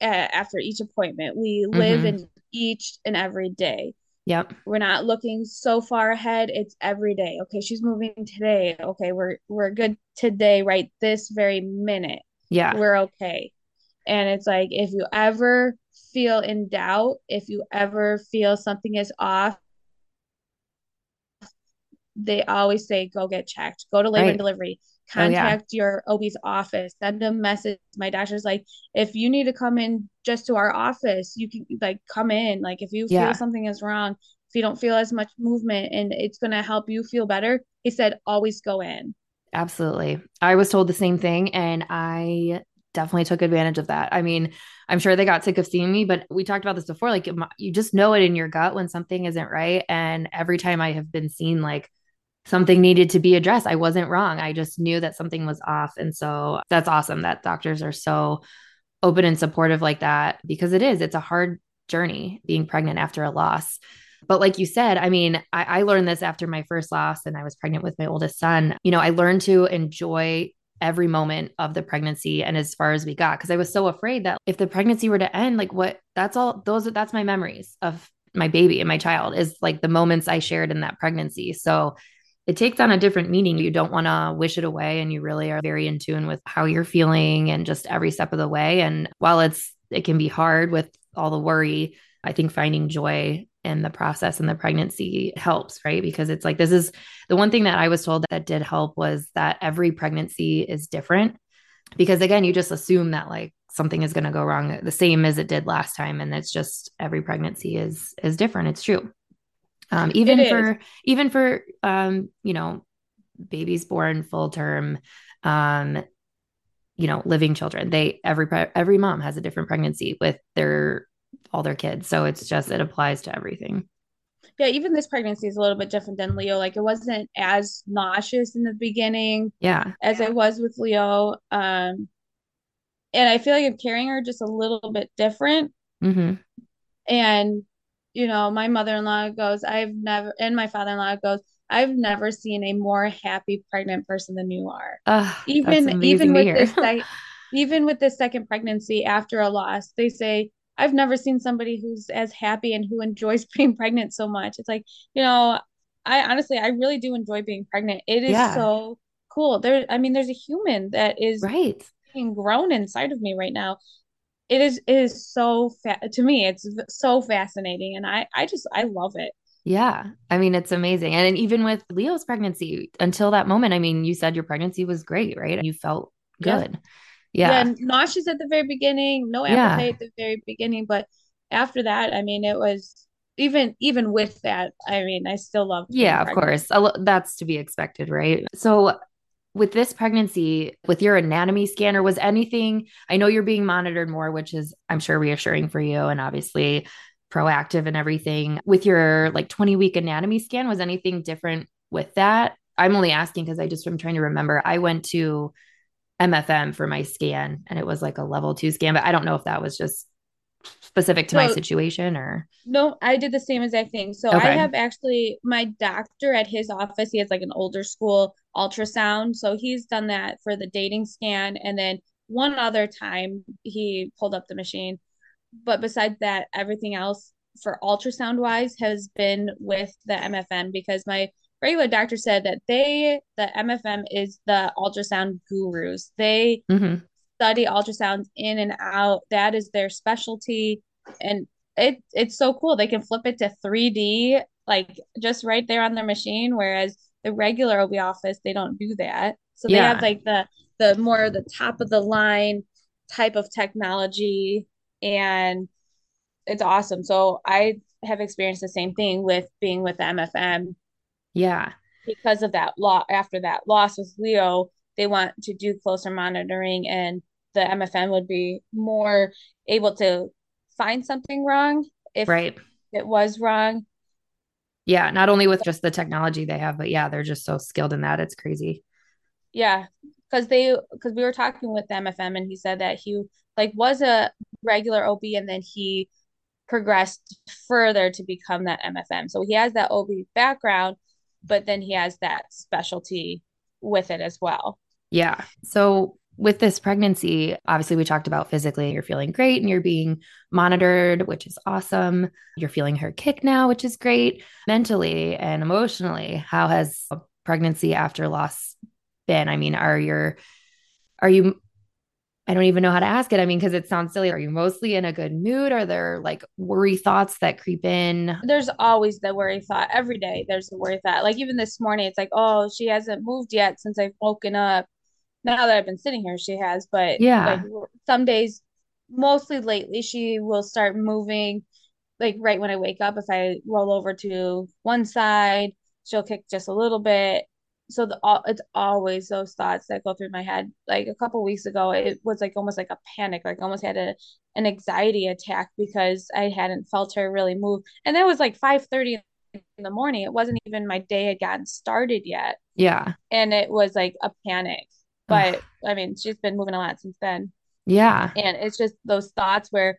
after each appointment. We live in each and every day. Yep. We're not looking so far ahead. It's every day. Okay. She's moving today. Okay. We're good today, right? This very minute. Yeah. We're okay. And it's like, if you ever feel in doubt, if you ever feel something is off, they always say, go get checked, go to labor and delivery, contact your OB's office, send a message. My doctor's like, if you need to come in just to our office, you can like come in. Like if you feel something is wrong, if you don't feel as much movement and it's going to help you feel better, he said, always go in. Absolutely. I was told the same thing, and I definitely took advantage of that. I mean, I'm sure they got sick of seeing me, but we talked about this before. Like you just know it in your gut when something isn't right. And every time I have been seen, like something needed to be addressed. I wasn't wrong. I just knew that something was off. And so that's awesome that doctors are so open and supportive like that, because it's a hard journey being pregnant after a loss. But like you said, I mean, I learned this after my first loss, and I was pregnant with my oldest son. You know, I learned to enjoy every moment of the pregnancy and as far as we got, because I was so afraid that if the pregnancy were to end, like that's my memories of my baby and my child, is like the moments I shared in that pregnancy. So it takes on a different meaning. You don't want to wish it away, and you really are very in tune with how you're feeling and just every step of the way. And while it can be hard with all the worry, I think finding joy in the process and the pregnancy helps, right? Because it's like, this is the one thing that I was told that did help, was that every pregnancy is different, because again, you just assume that like something is going to go wrong the same as it did last time. And it's just, every pregnancy is different. It's true. You know, babies born full term, you know, living children, every mom has a different pregnancy with all their kids. So it's just, it applies to everything. Yeah. Even this pregnancy is a little bit different than Leo. Like it wasn't as nauseous in the beginning as I was with Leo. And I feel like I'm carrying her just a little bit different. Mm-hmm. And you know, my mother-in-law goes, and my father-in-law goes, I've never seen a more happy pregnant person than you are. Even with this second pregnancy after a loss, they say, I've never seen somebody who's as happy and who enjoys being pregnant so much. It's like, you know, I really do enjoy being pregnant. It is so cool. There's a human that is being grown inside of me right now. It is so, to me, it's so fascinating. And I love it. Yeah. I mean, it's amazing. And even with Leo's pregnancy until that moment, I mean, you said your pregnancy was great, right? You felt good. Yeah. Nauseous at the very beginning, no appetite at the very beginning. But after that, I mean, it was even with that, I mean, I still loved it. Yeah, of course. That's to be expected, right? So with this pregnancy, with your anatomy scanner, was anything, I know you're being monitored more, which is, I'm sure, reassuring for you and obviously proactive and everything. With your like 20-week anatomy scan, was anything different with that? I'm only asking because I'm trying to remember. I went to MFM for my scan, and it was like a level 2 scan, but I don't know if that was just specific to my situation or. No, I did the same exact thing. So I have actually my doctor at his office, he has like an older school ultrasound. So he's done that for the dating scan. And then one other time he pulled up the machine. But besides that, everything else for ultrasound wise has been with the MFM, because my regular doctor said that the MFM is the ultrasound gurus. They study ultrasounds in and out. That is their specialty. And it's so cool. They can flip it to 3D, like just right there on their machine. Whereas the regular OB office, they don't do that. So they have like the more the top of the line type of technology, and it's awesome. So I have experienced the same thing with being with the MFM. Yeah. Because of that law, after that loss with Leo, they want to do closer monitoring, and the MFM would be more able to find something wrong if it was wrong. Yeah. Not only with just the technology they have, but yeah, they're just so skilled in that. It's crazy. Yeah. Cause we were talking with the MFM, and he said that he was a regular OB, and then he progressed further to become that MFM. So he has that OB background, but then he has that specialty with it as well. Yeah. So with this pregnancy, obviously we talked about physically, you're feeling great and you're being monitored, which is awesome. You're feeling her kick now, which is great. Mentally and emotionally, how has a pregnancy after loss been? I mean, are you, I don't even know how to ask it. I mean, because it sounds silly. Are you mostly in a good mood? Are there like worry thoughts that creep in? There's always the worry thought. Every day there's the worry thought. Like even this morning, it's like, oh, she hasn't moved yet since I've woken up. Now that I've been sitting here, she has. But yeah, like, some days, mostly lately, she will start moving. Like right when I wake up, if I roll over to one side, she'll kick just a little bit. So it's always those thoughts that go through my head. Like a couple of weeks ago, it was like almost like a panic, like almost had an anxiety attack because I hadn't felt her really move. And that was like 5:30 in the morning. It wasn't even my day had gotten started yet. Yeah. And it was like a panic. But I mean, she's been moving a lot since then. Yeah. And it's just those thoughts where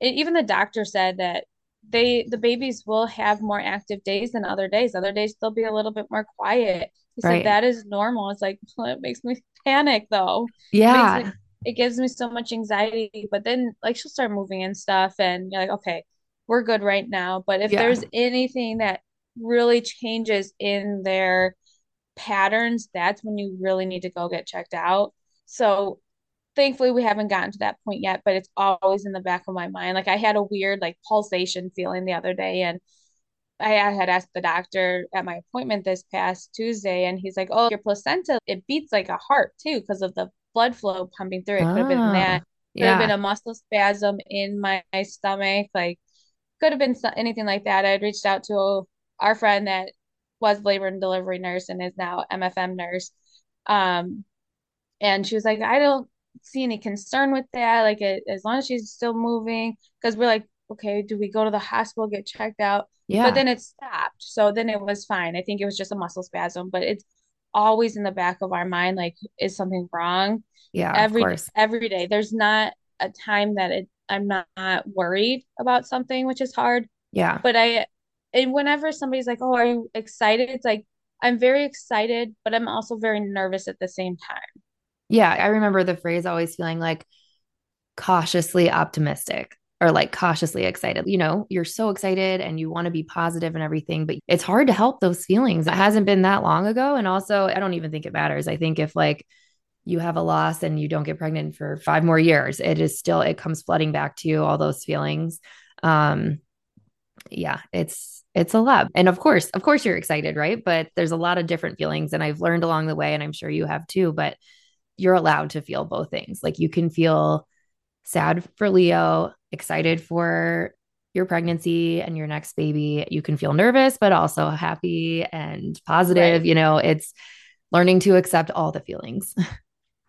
even the doctor said that the babies will have more active days than other days. Other days they'll be a little bit more quiet. He said, that is normal. It's like, well, it makes me panic though. Yeah. It gives me so much anxiety, but then like she'll start moving and stuff and you're like, okay, we're good right now. But if there's anything that really changes in their patterns, that's when you really need to go get checked out. So thankfully we haven't gotten to that point yet, but it's always in the back of my mind. Like I had a weird like pulsation feeling the other day, and I had asked the doctor at my appointment this past Tuesday, and he's like, oh, your placenta, it beats like a heart too, because of the blood flow pumping through it. Could have been that. Could have been a muscle spasm in my stomach. Like could have been anything like that. I had reached out to our friend that was labor and delivery nurse and is now MFM nurse. And she was like, I don't see any concern with that. Like as long as she's still moving, because we're like, okay, do we go to the hospital, get checked out? Yeah. But then it stopped. So then it was fine. I think it was just a muscle spasm, but it's always in the back of our mind. Like, is something wrong? Yeah. Every day. There's not a time that I'm not worried about something, which is hard. Yeah. But and whenever somebody's like, oh, are you excited? It's like, I'm very excited, but I'm also very nervous at the same time. Yeah. I remember the phrase always feeling like cautiously optimistic. Or like cautiously excited, you know, you're so excited and you want to be positive and everything, but it's hard to help those feelings. It hasn't been that long ago. And also I don't even think it matters. I think if like you have a loss and you don't get pregnant for 5 more years, it comes flooding back to you, all those feelings. Yeah, it's a lot. And of course you're excited, right? But there's a lot of different feelings, and I've learned along the way, and I'm sure you have too, but you're allowed to feel both things. Like you can feel sad for Leo, excited for your pregnancy and your next baby. You can feel nervous, but also happy and positive. Right. You know, it's learning to accept all the feelings.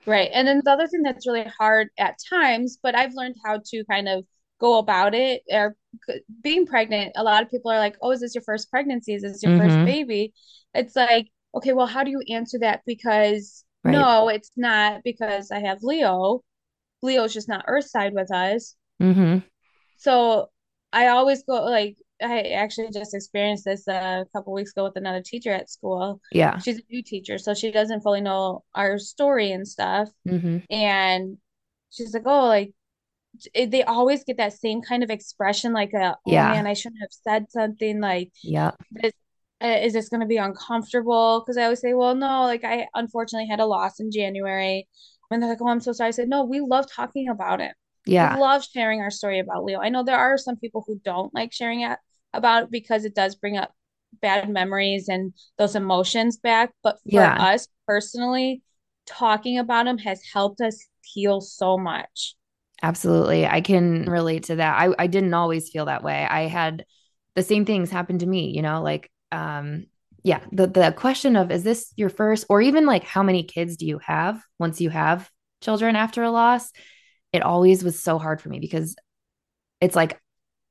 Right. And then the other thing that's really hard at times, but I've learned how to kind of go about it, or being pregnant. A lot of people are like, oh, is this your first pregnancy? Is this your first baby? It's like, okay, well, how do you answer that? Because no, it's not, because I have Leo. Leo's just not earthside with us. So I always go, like, I actually just experienced this a couple weeks ago with another teacher at school. Yeah. She's a new teacher, so she doesn't fully know our story and stuff. And she's like, oh, like, they always get that same kind of expression, like, a, oh man, I shouldn't have said something, like, is this going to be uncomfortable? Because I always say, well, no, like, I unfortunately had a loss in January. And they're like, oh, I'm so sorry. I said, no, we love talking about it. Yeah. We love sharing our story about Leo. I know there are some people who don't like sharing it about it because it does bring up bad memories and those emotions back. But for us personally, talking about them has helped us heal so much. Absolutely. I can relate to that. I didn't always feel that way. I had the same things happen to me, you know, like, the question of, is this your first, or even like, how many kids do you have once you have children after a loss? It always was so hard for me because it's like,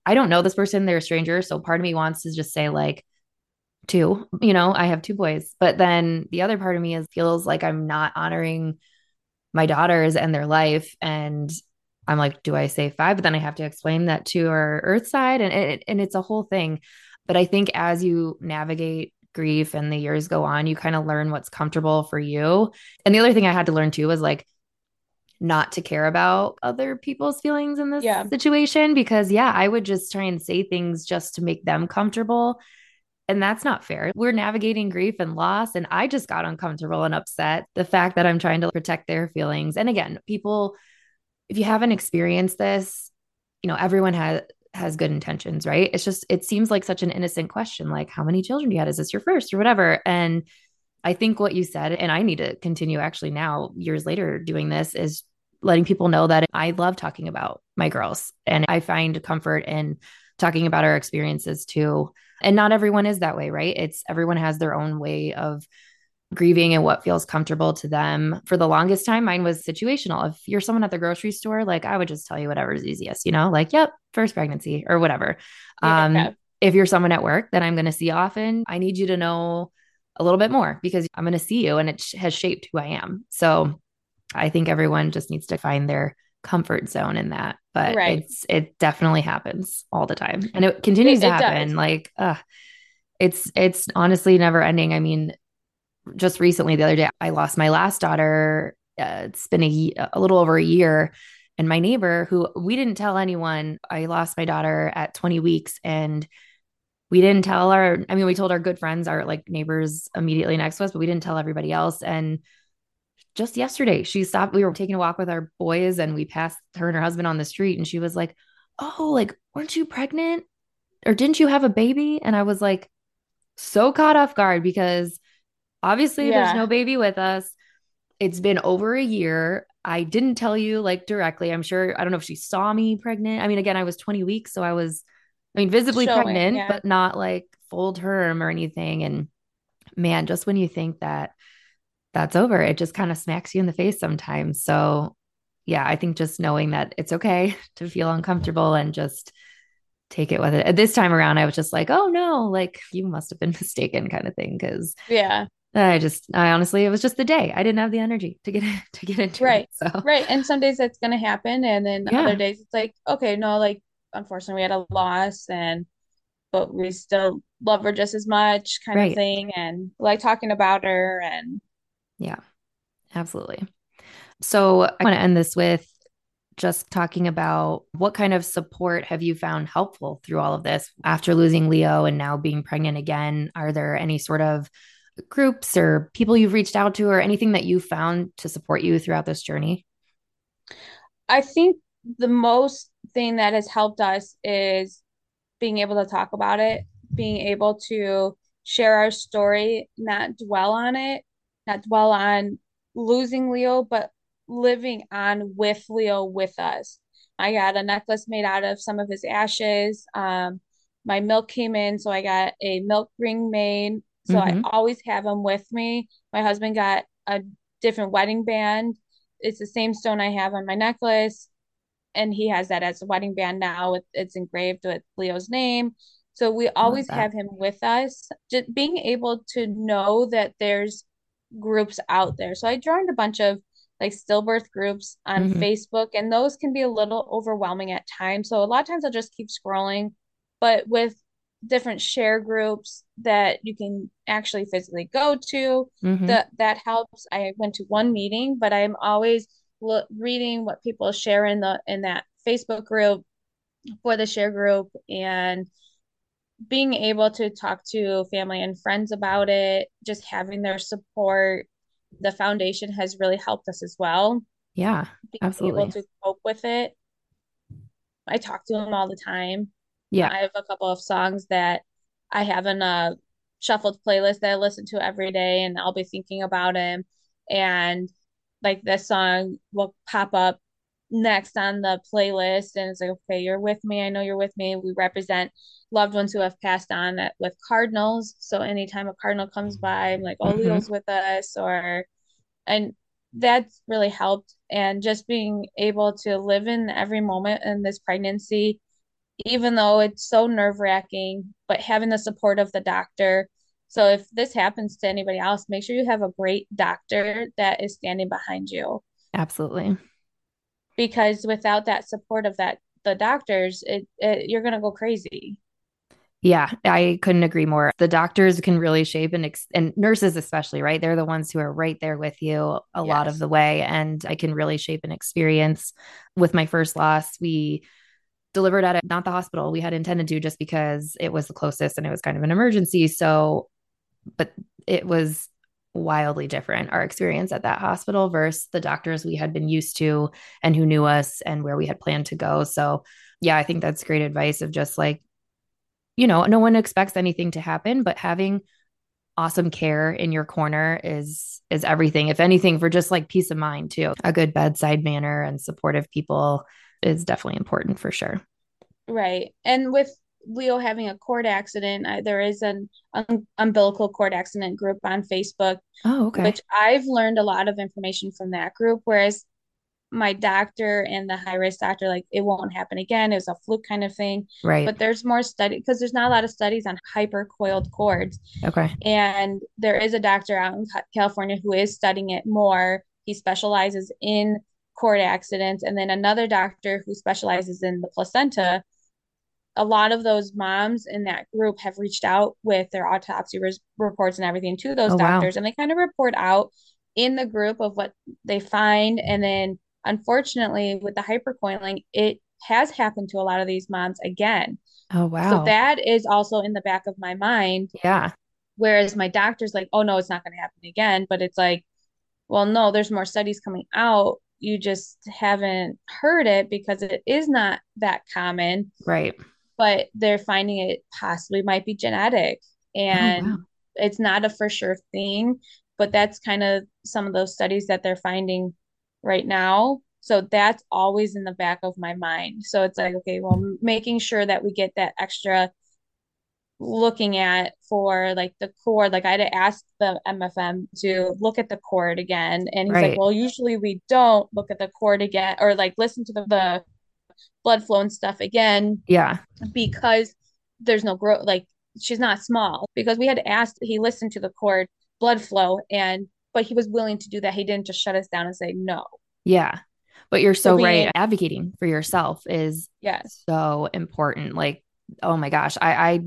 I don't know this person, they're a stranger. So part of me wants to just say like, two, you know, I have two boys, but then the other part of me feels like I'm not honoring my daughters and their life. And I'm like, do I say five? But then I have to explain that to our earth side, and it's a whole thing. But I think as you navigate grief and the years go on, you kind of learn what's comfortable for you. And the other thing I had to learn too was like, not to care about other people's feelings in this situation, because I would just try and say things just to make them comfortable. And that's not fair. We're navigating grief and loss. And I just got uncomfortable and upset. The fact that I'm trying to protect their feelings. And again, people, if you haven't experienced this, you know, everyone has good intentions, right? It's just, it seems like such an innocent question. Like, how many children do you have? Is this your first or whatever? And I think what you said, and I need to continue actually now, years later doing this, is letting people know that I love talking about my girls and I find comfort in talking about our experiences too. And not everyone is that way, right? It's everyone has their own way of grieving and what feels comfortable to them. For the longest time, mine was situational. If you're someone at the grocery store, like I would just tell you whatever's easiest, you know, like, yep, first pregnancy or whatever. If you're someone at work that I'm going to see often, I need you to know a little bit more because I'm going to see you and it has shaped who I am. So I think everyone just needs to find their comfort zone in that, but it definitely happens all the time and it continues to happen. Does. Like, it's honestly never ending. I mean, just recently, the other day, I lost my last daughter. It's been a little over a year, and my neighbor, who we didn't tell anyone, I lost my daughter at 20 weeks and we didn't tell we told our good friends, our like neighbors immediately next to us, but we didn't tell everybody else. And just yesterday, she stopped. We were taking a walk with our boys and we passed her and her husband on the street. And she was like, oh, like, weren't you pregnant or didn't you have a baby? And I was like, so caught off guard because obviously there's no baby with us. It's been over a year. I didn't tell you like directly. I'm sure, I don't know if she saw me pregnant. I mean, again, I was 20 weeks. So I was, visibly showing, pregnant, but not like full term or anything. And man, just when you think that that's over, it just kind of smacks you in the face sometimes. So yeah, I think just knowing that it's okay to feel uncomfortable and just take it with it. At this time around, I was just like, oh no, like you must have been mistaken kind of thing. Cause I honestly, it was just the day. I didn't have the energy to get into it. Right. And some days that's going to happen. And then other days it's like, okay, no, like, unfortunately we had a loss but we still love her just as much kind of thing. And like talking about her and yeah, absolutely. So I want to end this with just talking about what kind of support have you found helpful through all of this after losing Leo and now being pregnant again? Are there any sort of groups or people you've reached out to or anything that you found to support you throughout this journey? I think the most thing that has helped us is being able to talk about it, being able to share our story, not dwell on it, not dwell on losing Leo, but living on with Leo with us. I got a necklace made out of some of his ashes. My milk came in, so I got a milk ring made. So I always have him with me. My husband got a different wedding band. It's the same stone I have on my necklace. And he has that as a wedding band now. It's engraved with Leo's name. So we always have him with us. Just being able to know that there's groups out there. So I joined a bunch of like stillbirth groups on Facebook, and those can be a little overwhelming at times. So a lot of times I'll just keep scrolling, but with different share groups that you can actually physically go to, that helps. I went to one meeting, but I'm always reading what people share in the in that Facebook group for the share group, and being able to talk to family and friends about it, just having their support. The foundation has really helped us as well. Yeah, absolutely. Being able to cope with it. I talk to them all the time. Yeah. I have a couple of songs that I have in a shuffled playlist that I listen to every day, and I'll be thinking about them. And like this song will pop up next on the playlist, and it's like, okay, you're with me. I know you're with me. We represent loved ones who have passed on with cardinals. So anytime a cardinal comes by, I'm like, oh, Leo's with us, and that's really helped. And just being able to live in every moment in this pregnancy, even though it's so nerve-wracking, but having the support of the doctor. So if this happens to anybody else, make sure you have a great doctor that is standing behind you. Absolutely. Because without that support of the doctors, you're going to go crazy. Yeah, I couldn't agree more. The doctors can really shape and nurses especially, right? They're the ones who are right there with you a lot of the way. And I can really shape an experience. With my first loss, we delivered at not the hospital we had intended to, just because it was the closest and it was kind of an emergency. So, but it was wildly different, our experience at that hospital versus the doctors we had been used to and who knew us and where we had planned to go. So yeah, I think that's great advice of just like, you know, no one expects anything to happen, but having awesome care in your corner is everything. If anything, for just like peace of mind too, a good bedside manner and supportive people is definitely important for sure. Right. And with Leo having a cord accident, there is an umbilical cord accident group on Facebook, which I've learned a lot of information from that group. Whereas my doctor and the high risk doctor, like, it won't happen again. It was a fluke kind of thing. Right. But there's more study, because there's not a lot of studies on hypercoiled cords. Okay. And there is a doctor out in California who is studying it more. He specializes in cord accidents. And then another doctor who specializes in the placenta. A lot of those moms in that group have reached out with their autopsy reports and everything to those doctors. Wow. And they kind of report out in the group of what they find. And then unfortunately, with the hypercoiling, it has happened to a lot of these moms again. Oh, wow. So that is also in the back of my mind. Yeah. Whereas my doctor's like, oh, no, it's not going to happen again. But it's like, well, no, there's more studies coming out. You just haven't heard it because it is not that common. Right. But they're finding it possibly might be genetic, and it's not a for sure thing. But that's kind of some of those studies that they're finding right now. So that's always in the back of my mind. So it's like, okay, well, making sure that we get that extra looking at for like the cord. Like I had to ask the MFM to look at the cord again. And he's like, well, usually we don't look at the cord again, or like listen to the blood flow and stuff again. Yeah. Because there's no growth. Like she's not small, because we had asked, he listened to the cord blood flow, but he was willing to do that. He didn't just shut us down and say no. Yeah. But you're so right. Advocating for yourself is so important. Like, oh my gosh, I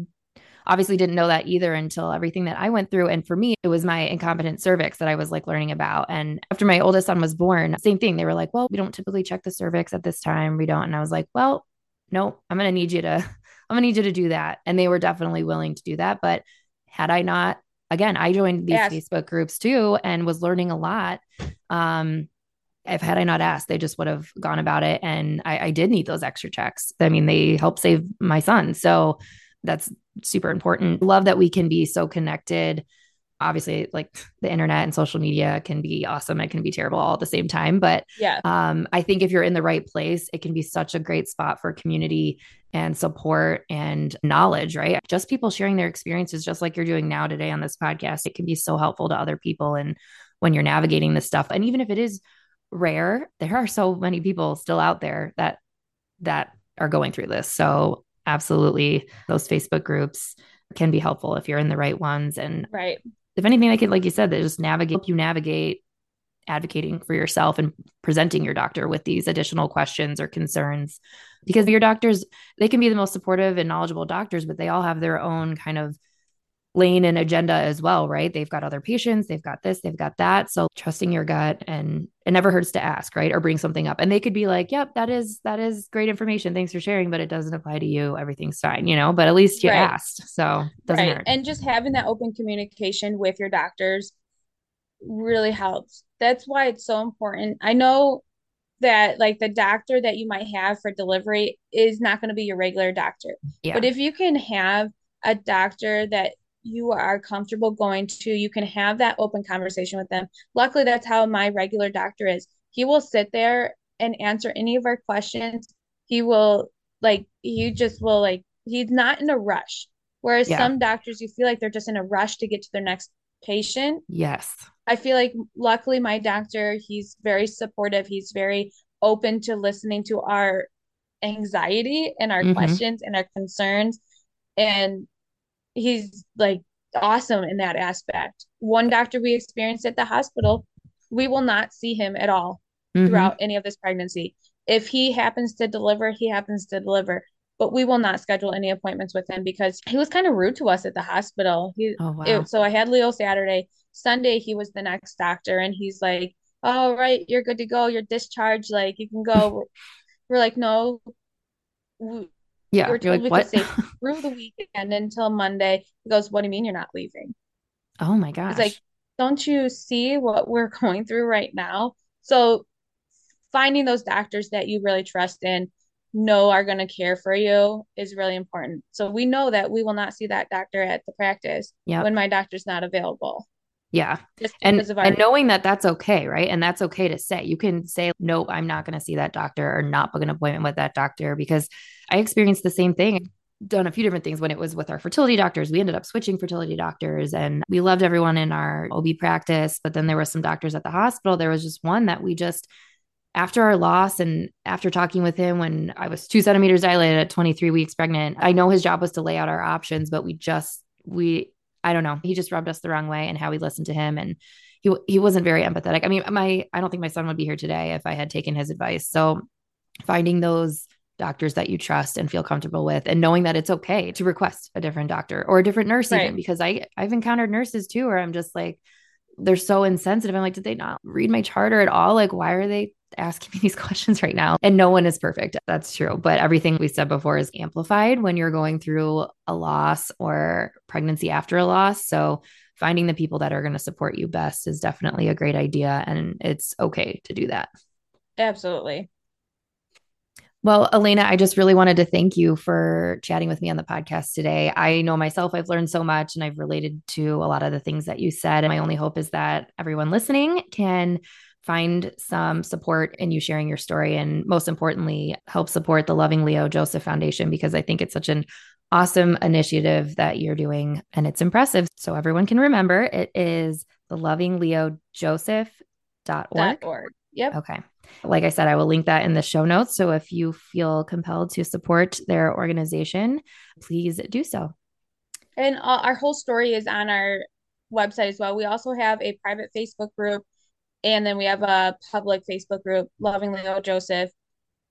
obviously didn't know that either until everything that I went through. And for me, it was my incompetent cervix that I was like learning about. And after my oldest son was born, same thing. They were like, well, we don't typically check the cervix at this time. We don't. And I was like, well, no, I'm going to need you to do that. And they were definitely willing to do that. But had I not, again, I joined these Facebook groups too, and was learning a lot. If had I not asked, they just would have gone about it. And I did need those extra checks. I mean, they helped save my son. So that's super important. Love that we can be so connected. Obviously, like the internet and social media can be awesome. It can be terrible all at the same time. But I think if you're in the right place, it can be such a great spot for community and support and knowledge, right? Just people sharing their experiences, just like you're doing now today on this podcast, it can be so helpful to other people. And when you're navigating this stuff, and even if it is rare, there are so many people still out there that are going through this. So absolutely, those Facebook groups can be helpful if you're in the right ones. And if anything, I could, like you said, they just help you navigate advocating for yourself and presenting your doctor with these additional questions or concerns, because your doctors, they can be the most supportive and knowledgeable doctors, but they all have their own kind of lane and agenda as well, right? They've got other patients, they've got this, they've got that. So trusting your gut, and it never hurts to ask, right? Or bring something up. And they could be like, yep, that is great information. Thanks for sharing, but it doesn't apply to you. Everything's fine, you know, but at least you asked. So it doesn't hurt. And just having that open communication with your doctors really helps. That's why it's so important. I know that like the doctor that you might have for delivery is not going to be your regular doctor. Yeah. But if you can have a doctor that you are comfortable going to, you can have that open conversation with them. Luckily, that's how my regular doctor is. He will sit there and answer any of our questions. He will he's not in a rush. Whereas some doctors, you feel like they're just in a rush to get to their next patient. Yes. I feel like luckily my doctor, he's very supportive. He's very open to listening to our anxiety and our questions and our concerns. And he's like awesome in that aspect. One doctor we experienced at the hospital, we will not see him at all throughout any of this pregnancy. If he happens to deliver, he happens to deliver, but we will not schedule any appointments with him because he was kind of rude to us at the hospital. So I had Leo Saturday. Sunday, he was the next doctor, and he's like, all right, you're good to go. You're discharged. Like, you can go. We're like, no. We're told we can stay through the weekend until Monday. He goes, what do you mean you're not leaving? Oh my gosh. It's like, don't you see what we're going through right now? So finding those doctors that you really trust and know are going to care for you is really important. So we know that we will not see that doctor at the practice when my doctor's not available. Yeah. And knowing that that's okay. Right. And that's okay to say. You can say, nope, I'm not going to see that doctor, or not book an appointment with that doctor, because I experienced the same thing. I've done a few different things when it was with our fertility doctors. We ended up switching fertility doctors, and we loved everyone in our OB practice. But then there were some doctors at the hospital. There was just one that we just, after our loss and after talking with him when I was 2 centimeters dilated at 23 weeks pregnant, I know his job was to lay out our options, but I don't know. He just rubbed us the wrong way, and how we listened to him. And he wasn't very empathetic. I mean, I don't think my son would be here today if I had taken his advice. So finding those doctors that you trust and feel comfortable with, and knowing that it's okay to request a different doctor or a different nurse, even, because I've encountered nurses too, where I'm just like, they're so insensitive. I'm like, did they not read my charter at all? Like, why are they asking me these questions right now? And no one is perfect. That's true. But everything we said before is amplified when you're going through a loss or pregnancy after a loss. So finding the people that are going to support you best is definitely a great idea. And it's okay to do that. Absolutely. Well, Alaina, I just really wanted to thank you for chatting with me on the podcast today. I know myself, I've learned so much, and I've related to a lot of the things that you said. And my only hope is that everyone listening can find some support in you sharing your story, and most importantly, help support the Loving Leo Joseph Foundation, because I think it's such an awesome initiative that you're doing, and it's impressive. So everyone can remember, it is the lovingleojoseph.org. Yep. Okay. Like I said, I will link that in the show notes. So if you feel compelled to support their organization, please do so. And our whole story is on our website as well. We also have a private Facebook group, and then we have a public Facebook group, Loving Leo Joseph,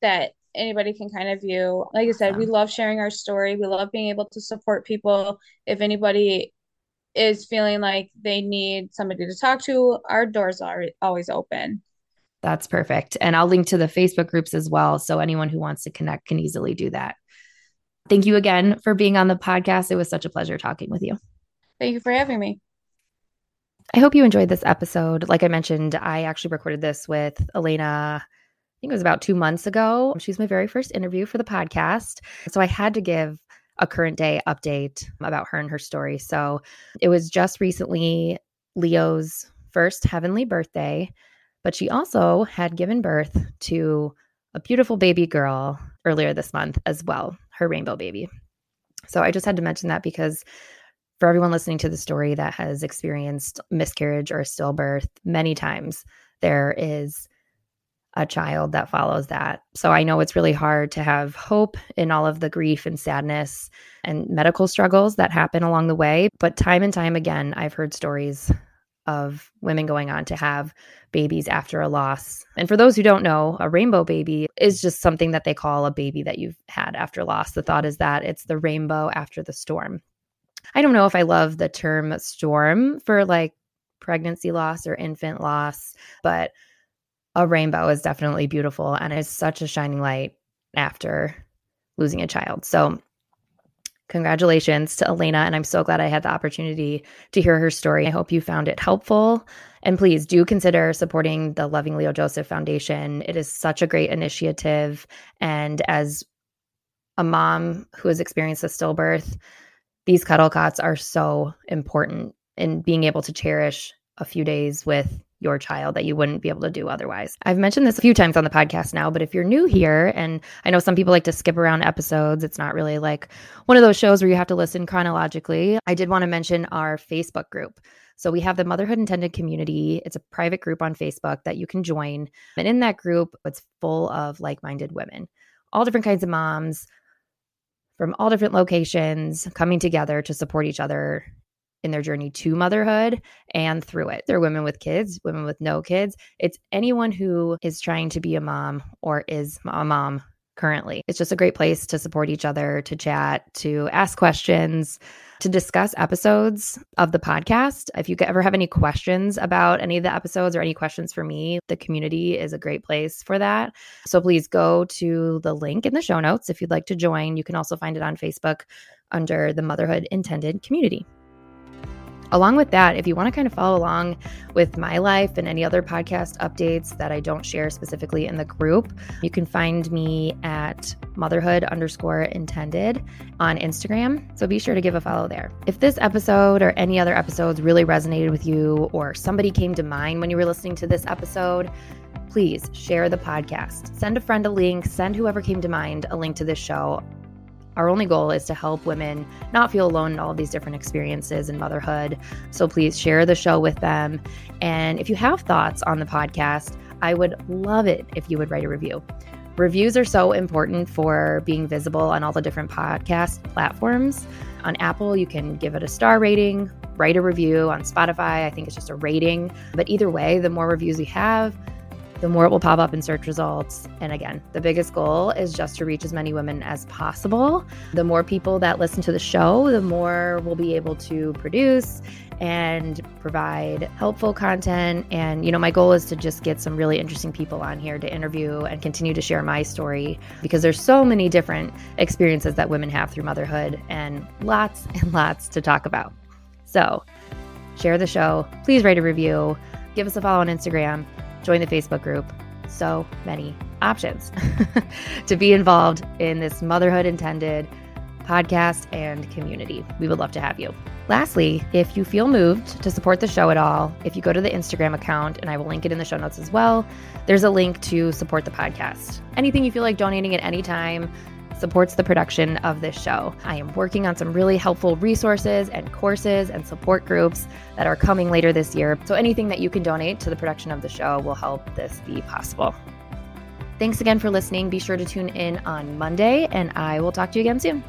that anybody can kind of view. Like I said, we love sharing our story. We love being able to support people. If anybody is feeling like they need somebody to talk to, our doors are always open. That's perfect. And I'll link to the Facebook groups as well, so anyone who wants to connect can easily do that. Thank you again for being on the podcast. It was such a pleasure talking with you. Thank you for having me. I hope you enjoyed this episode. Like I mentioned, I actually recorded this with Alaina, I think it was about 2 months ago. She's my very first interview for the podcast. So I had to give a current day update about her and her story. So it was just recently Leo's first heavenly birthday. But she also had given birth to a beautiful baby girl earlier this month as well, her rainbow baby. So I just had to mention that, because for everyone listening to the story that has experienced miscarriage or stillbirth, many times there is a child that follows that. So I know it's really hard to have hope in all of the grief and sadness and medical struggles that happen along the way. But time and time again, I've heard stories of women going on to have babies after a loss. And for those who don't know, a rainbow baby is just something that they call a baby that you've had after loss. The thought is that it's the rainbow after the storm. I don't know if I love the term storm for like pregnancy loss or infant loss, but a rainbow is definitely beautiful and is such a shining light after losing a child. So congratulations to Alaina, and I'm so glad I had the opportunity to hear her story. I hope you found it helpful, and please do consider supporting the Loving Leo Joseph Foundation. It is such a great initiative, and as a mom who has experienced a stillbirth, these cuddle cots are so important in being able to cherish a few days with your child that you wouldn't be able to do otherwise. I've mentioned this a few times on the podcast now, but if you're new here, and I know some people like to skip around episodes, it's not really like one of those shows where you have to listen chronologically. I did want to mention our Facebook group. So we have the Motherhood Intended Community. It's a private group on Facebook that you can join. And in that group, it's full of like-minded women, all different kinds of moms from all different locations coming together to support each other in their journey to motherhood and through it. There are women with kids, women with no kids. It's anyone who is trying to be a mom or is a mom currently. It's just a great place to support each other, to chat, to ask questions, to discuss episodes of the podcast. If you ever have any questions about any of the episodes or any questions for me, the community is a great place for that. So please go to the link in the show notes if you'd like to join. You can also find it on Facebook under the Motherhood Intended Community. Along with that, if you want to kind of follow along with my life and any other podcast updates that I don't share specifically in the group, you can find me at motherhood_intended on Instagram. So be sure to give a follow there. If this episode or any other episodes really resonated with you, or somebody came to mind when you were listening to this episode, please share the podcast. Send a friend a link. Send whoever came to mind a link to this show. Our only goal is to help women not feel alone in all of these different experiences in motherhood. So please share the show with them. And if you have thoughts on the podcast, I would love it if you would write a review. Reviews are so important for being visible on all the different podcast platforms. On Apple, you can give it a star rating, write a review. On Spotify, I think it's just a rating. But either way, the more reviews we have, the more it will pop up in search results. And again, the biggest goal is just to reach as many women as possible. The more people that listen to the show, the more we'll be able to produce and provide helpful content. And, you know, my goal is to just get some really interesting people on here to interview and continue to share my story, because there's so many different experiences that women have through motherhood and lots to talk about. So share the show. Please write a review. Give us a follow on Instagram. Join the Facebook group. So many options to be involved in this Motherhood Intended podcast and community. We would love to have you. Lastly, if you feel moved to support the show at all, if you go to the Instagram account, and I will link it in the show notes as well, there's a link to support the podcast. Anything you feel like donating at any time supports the production of this show. I am working on some really helpful resources and courses and support groups that are coming later this year. So anything that you can donate to the production of the show will help this be possible. Thanks again for listening. Be sure to tune in on Monday, and I will talk to you again soon.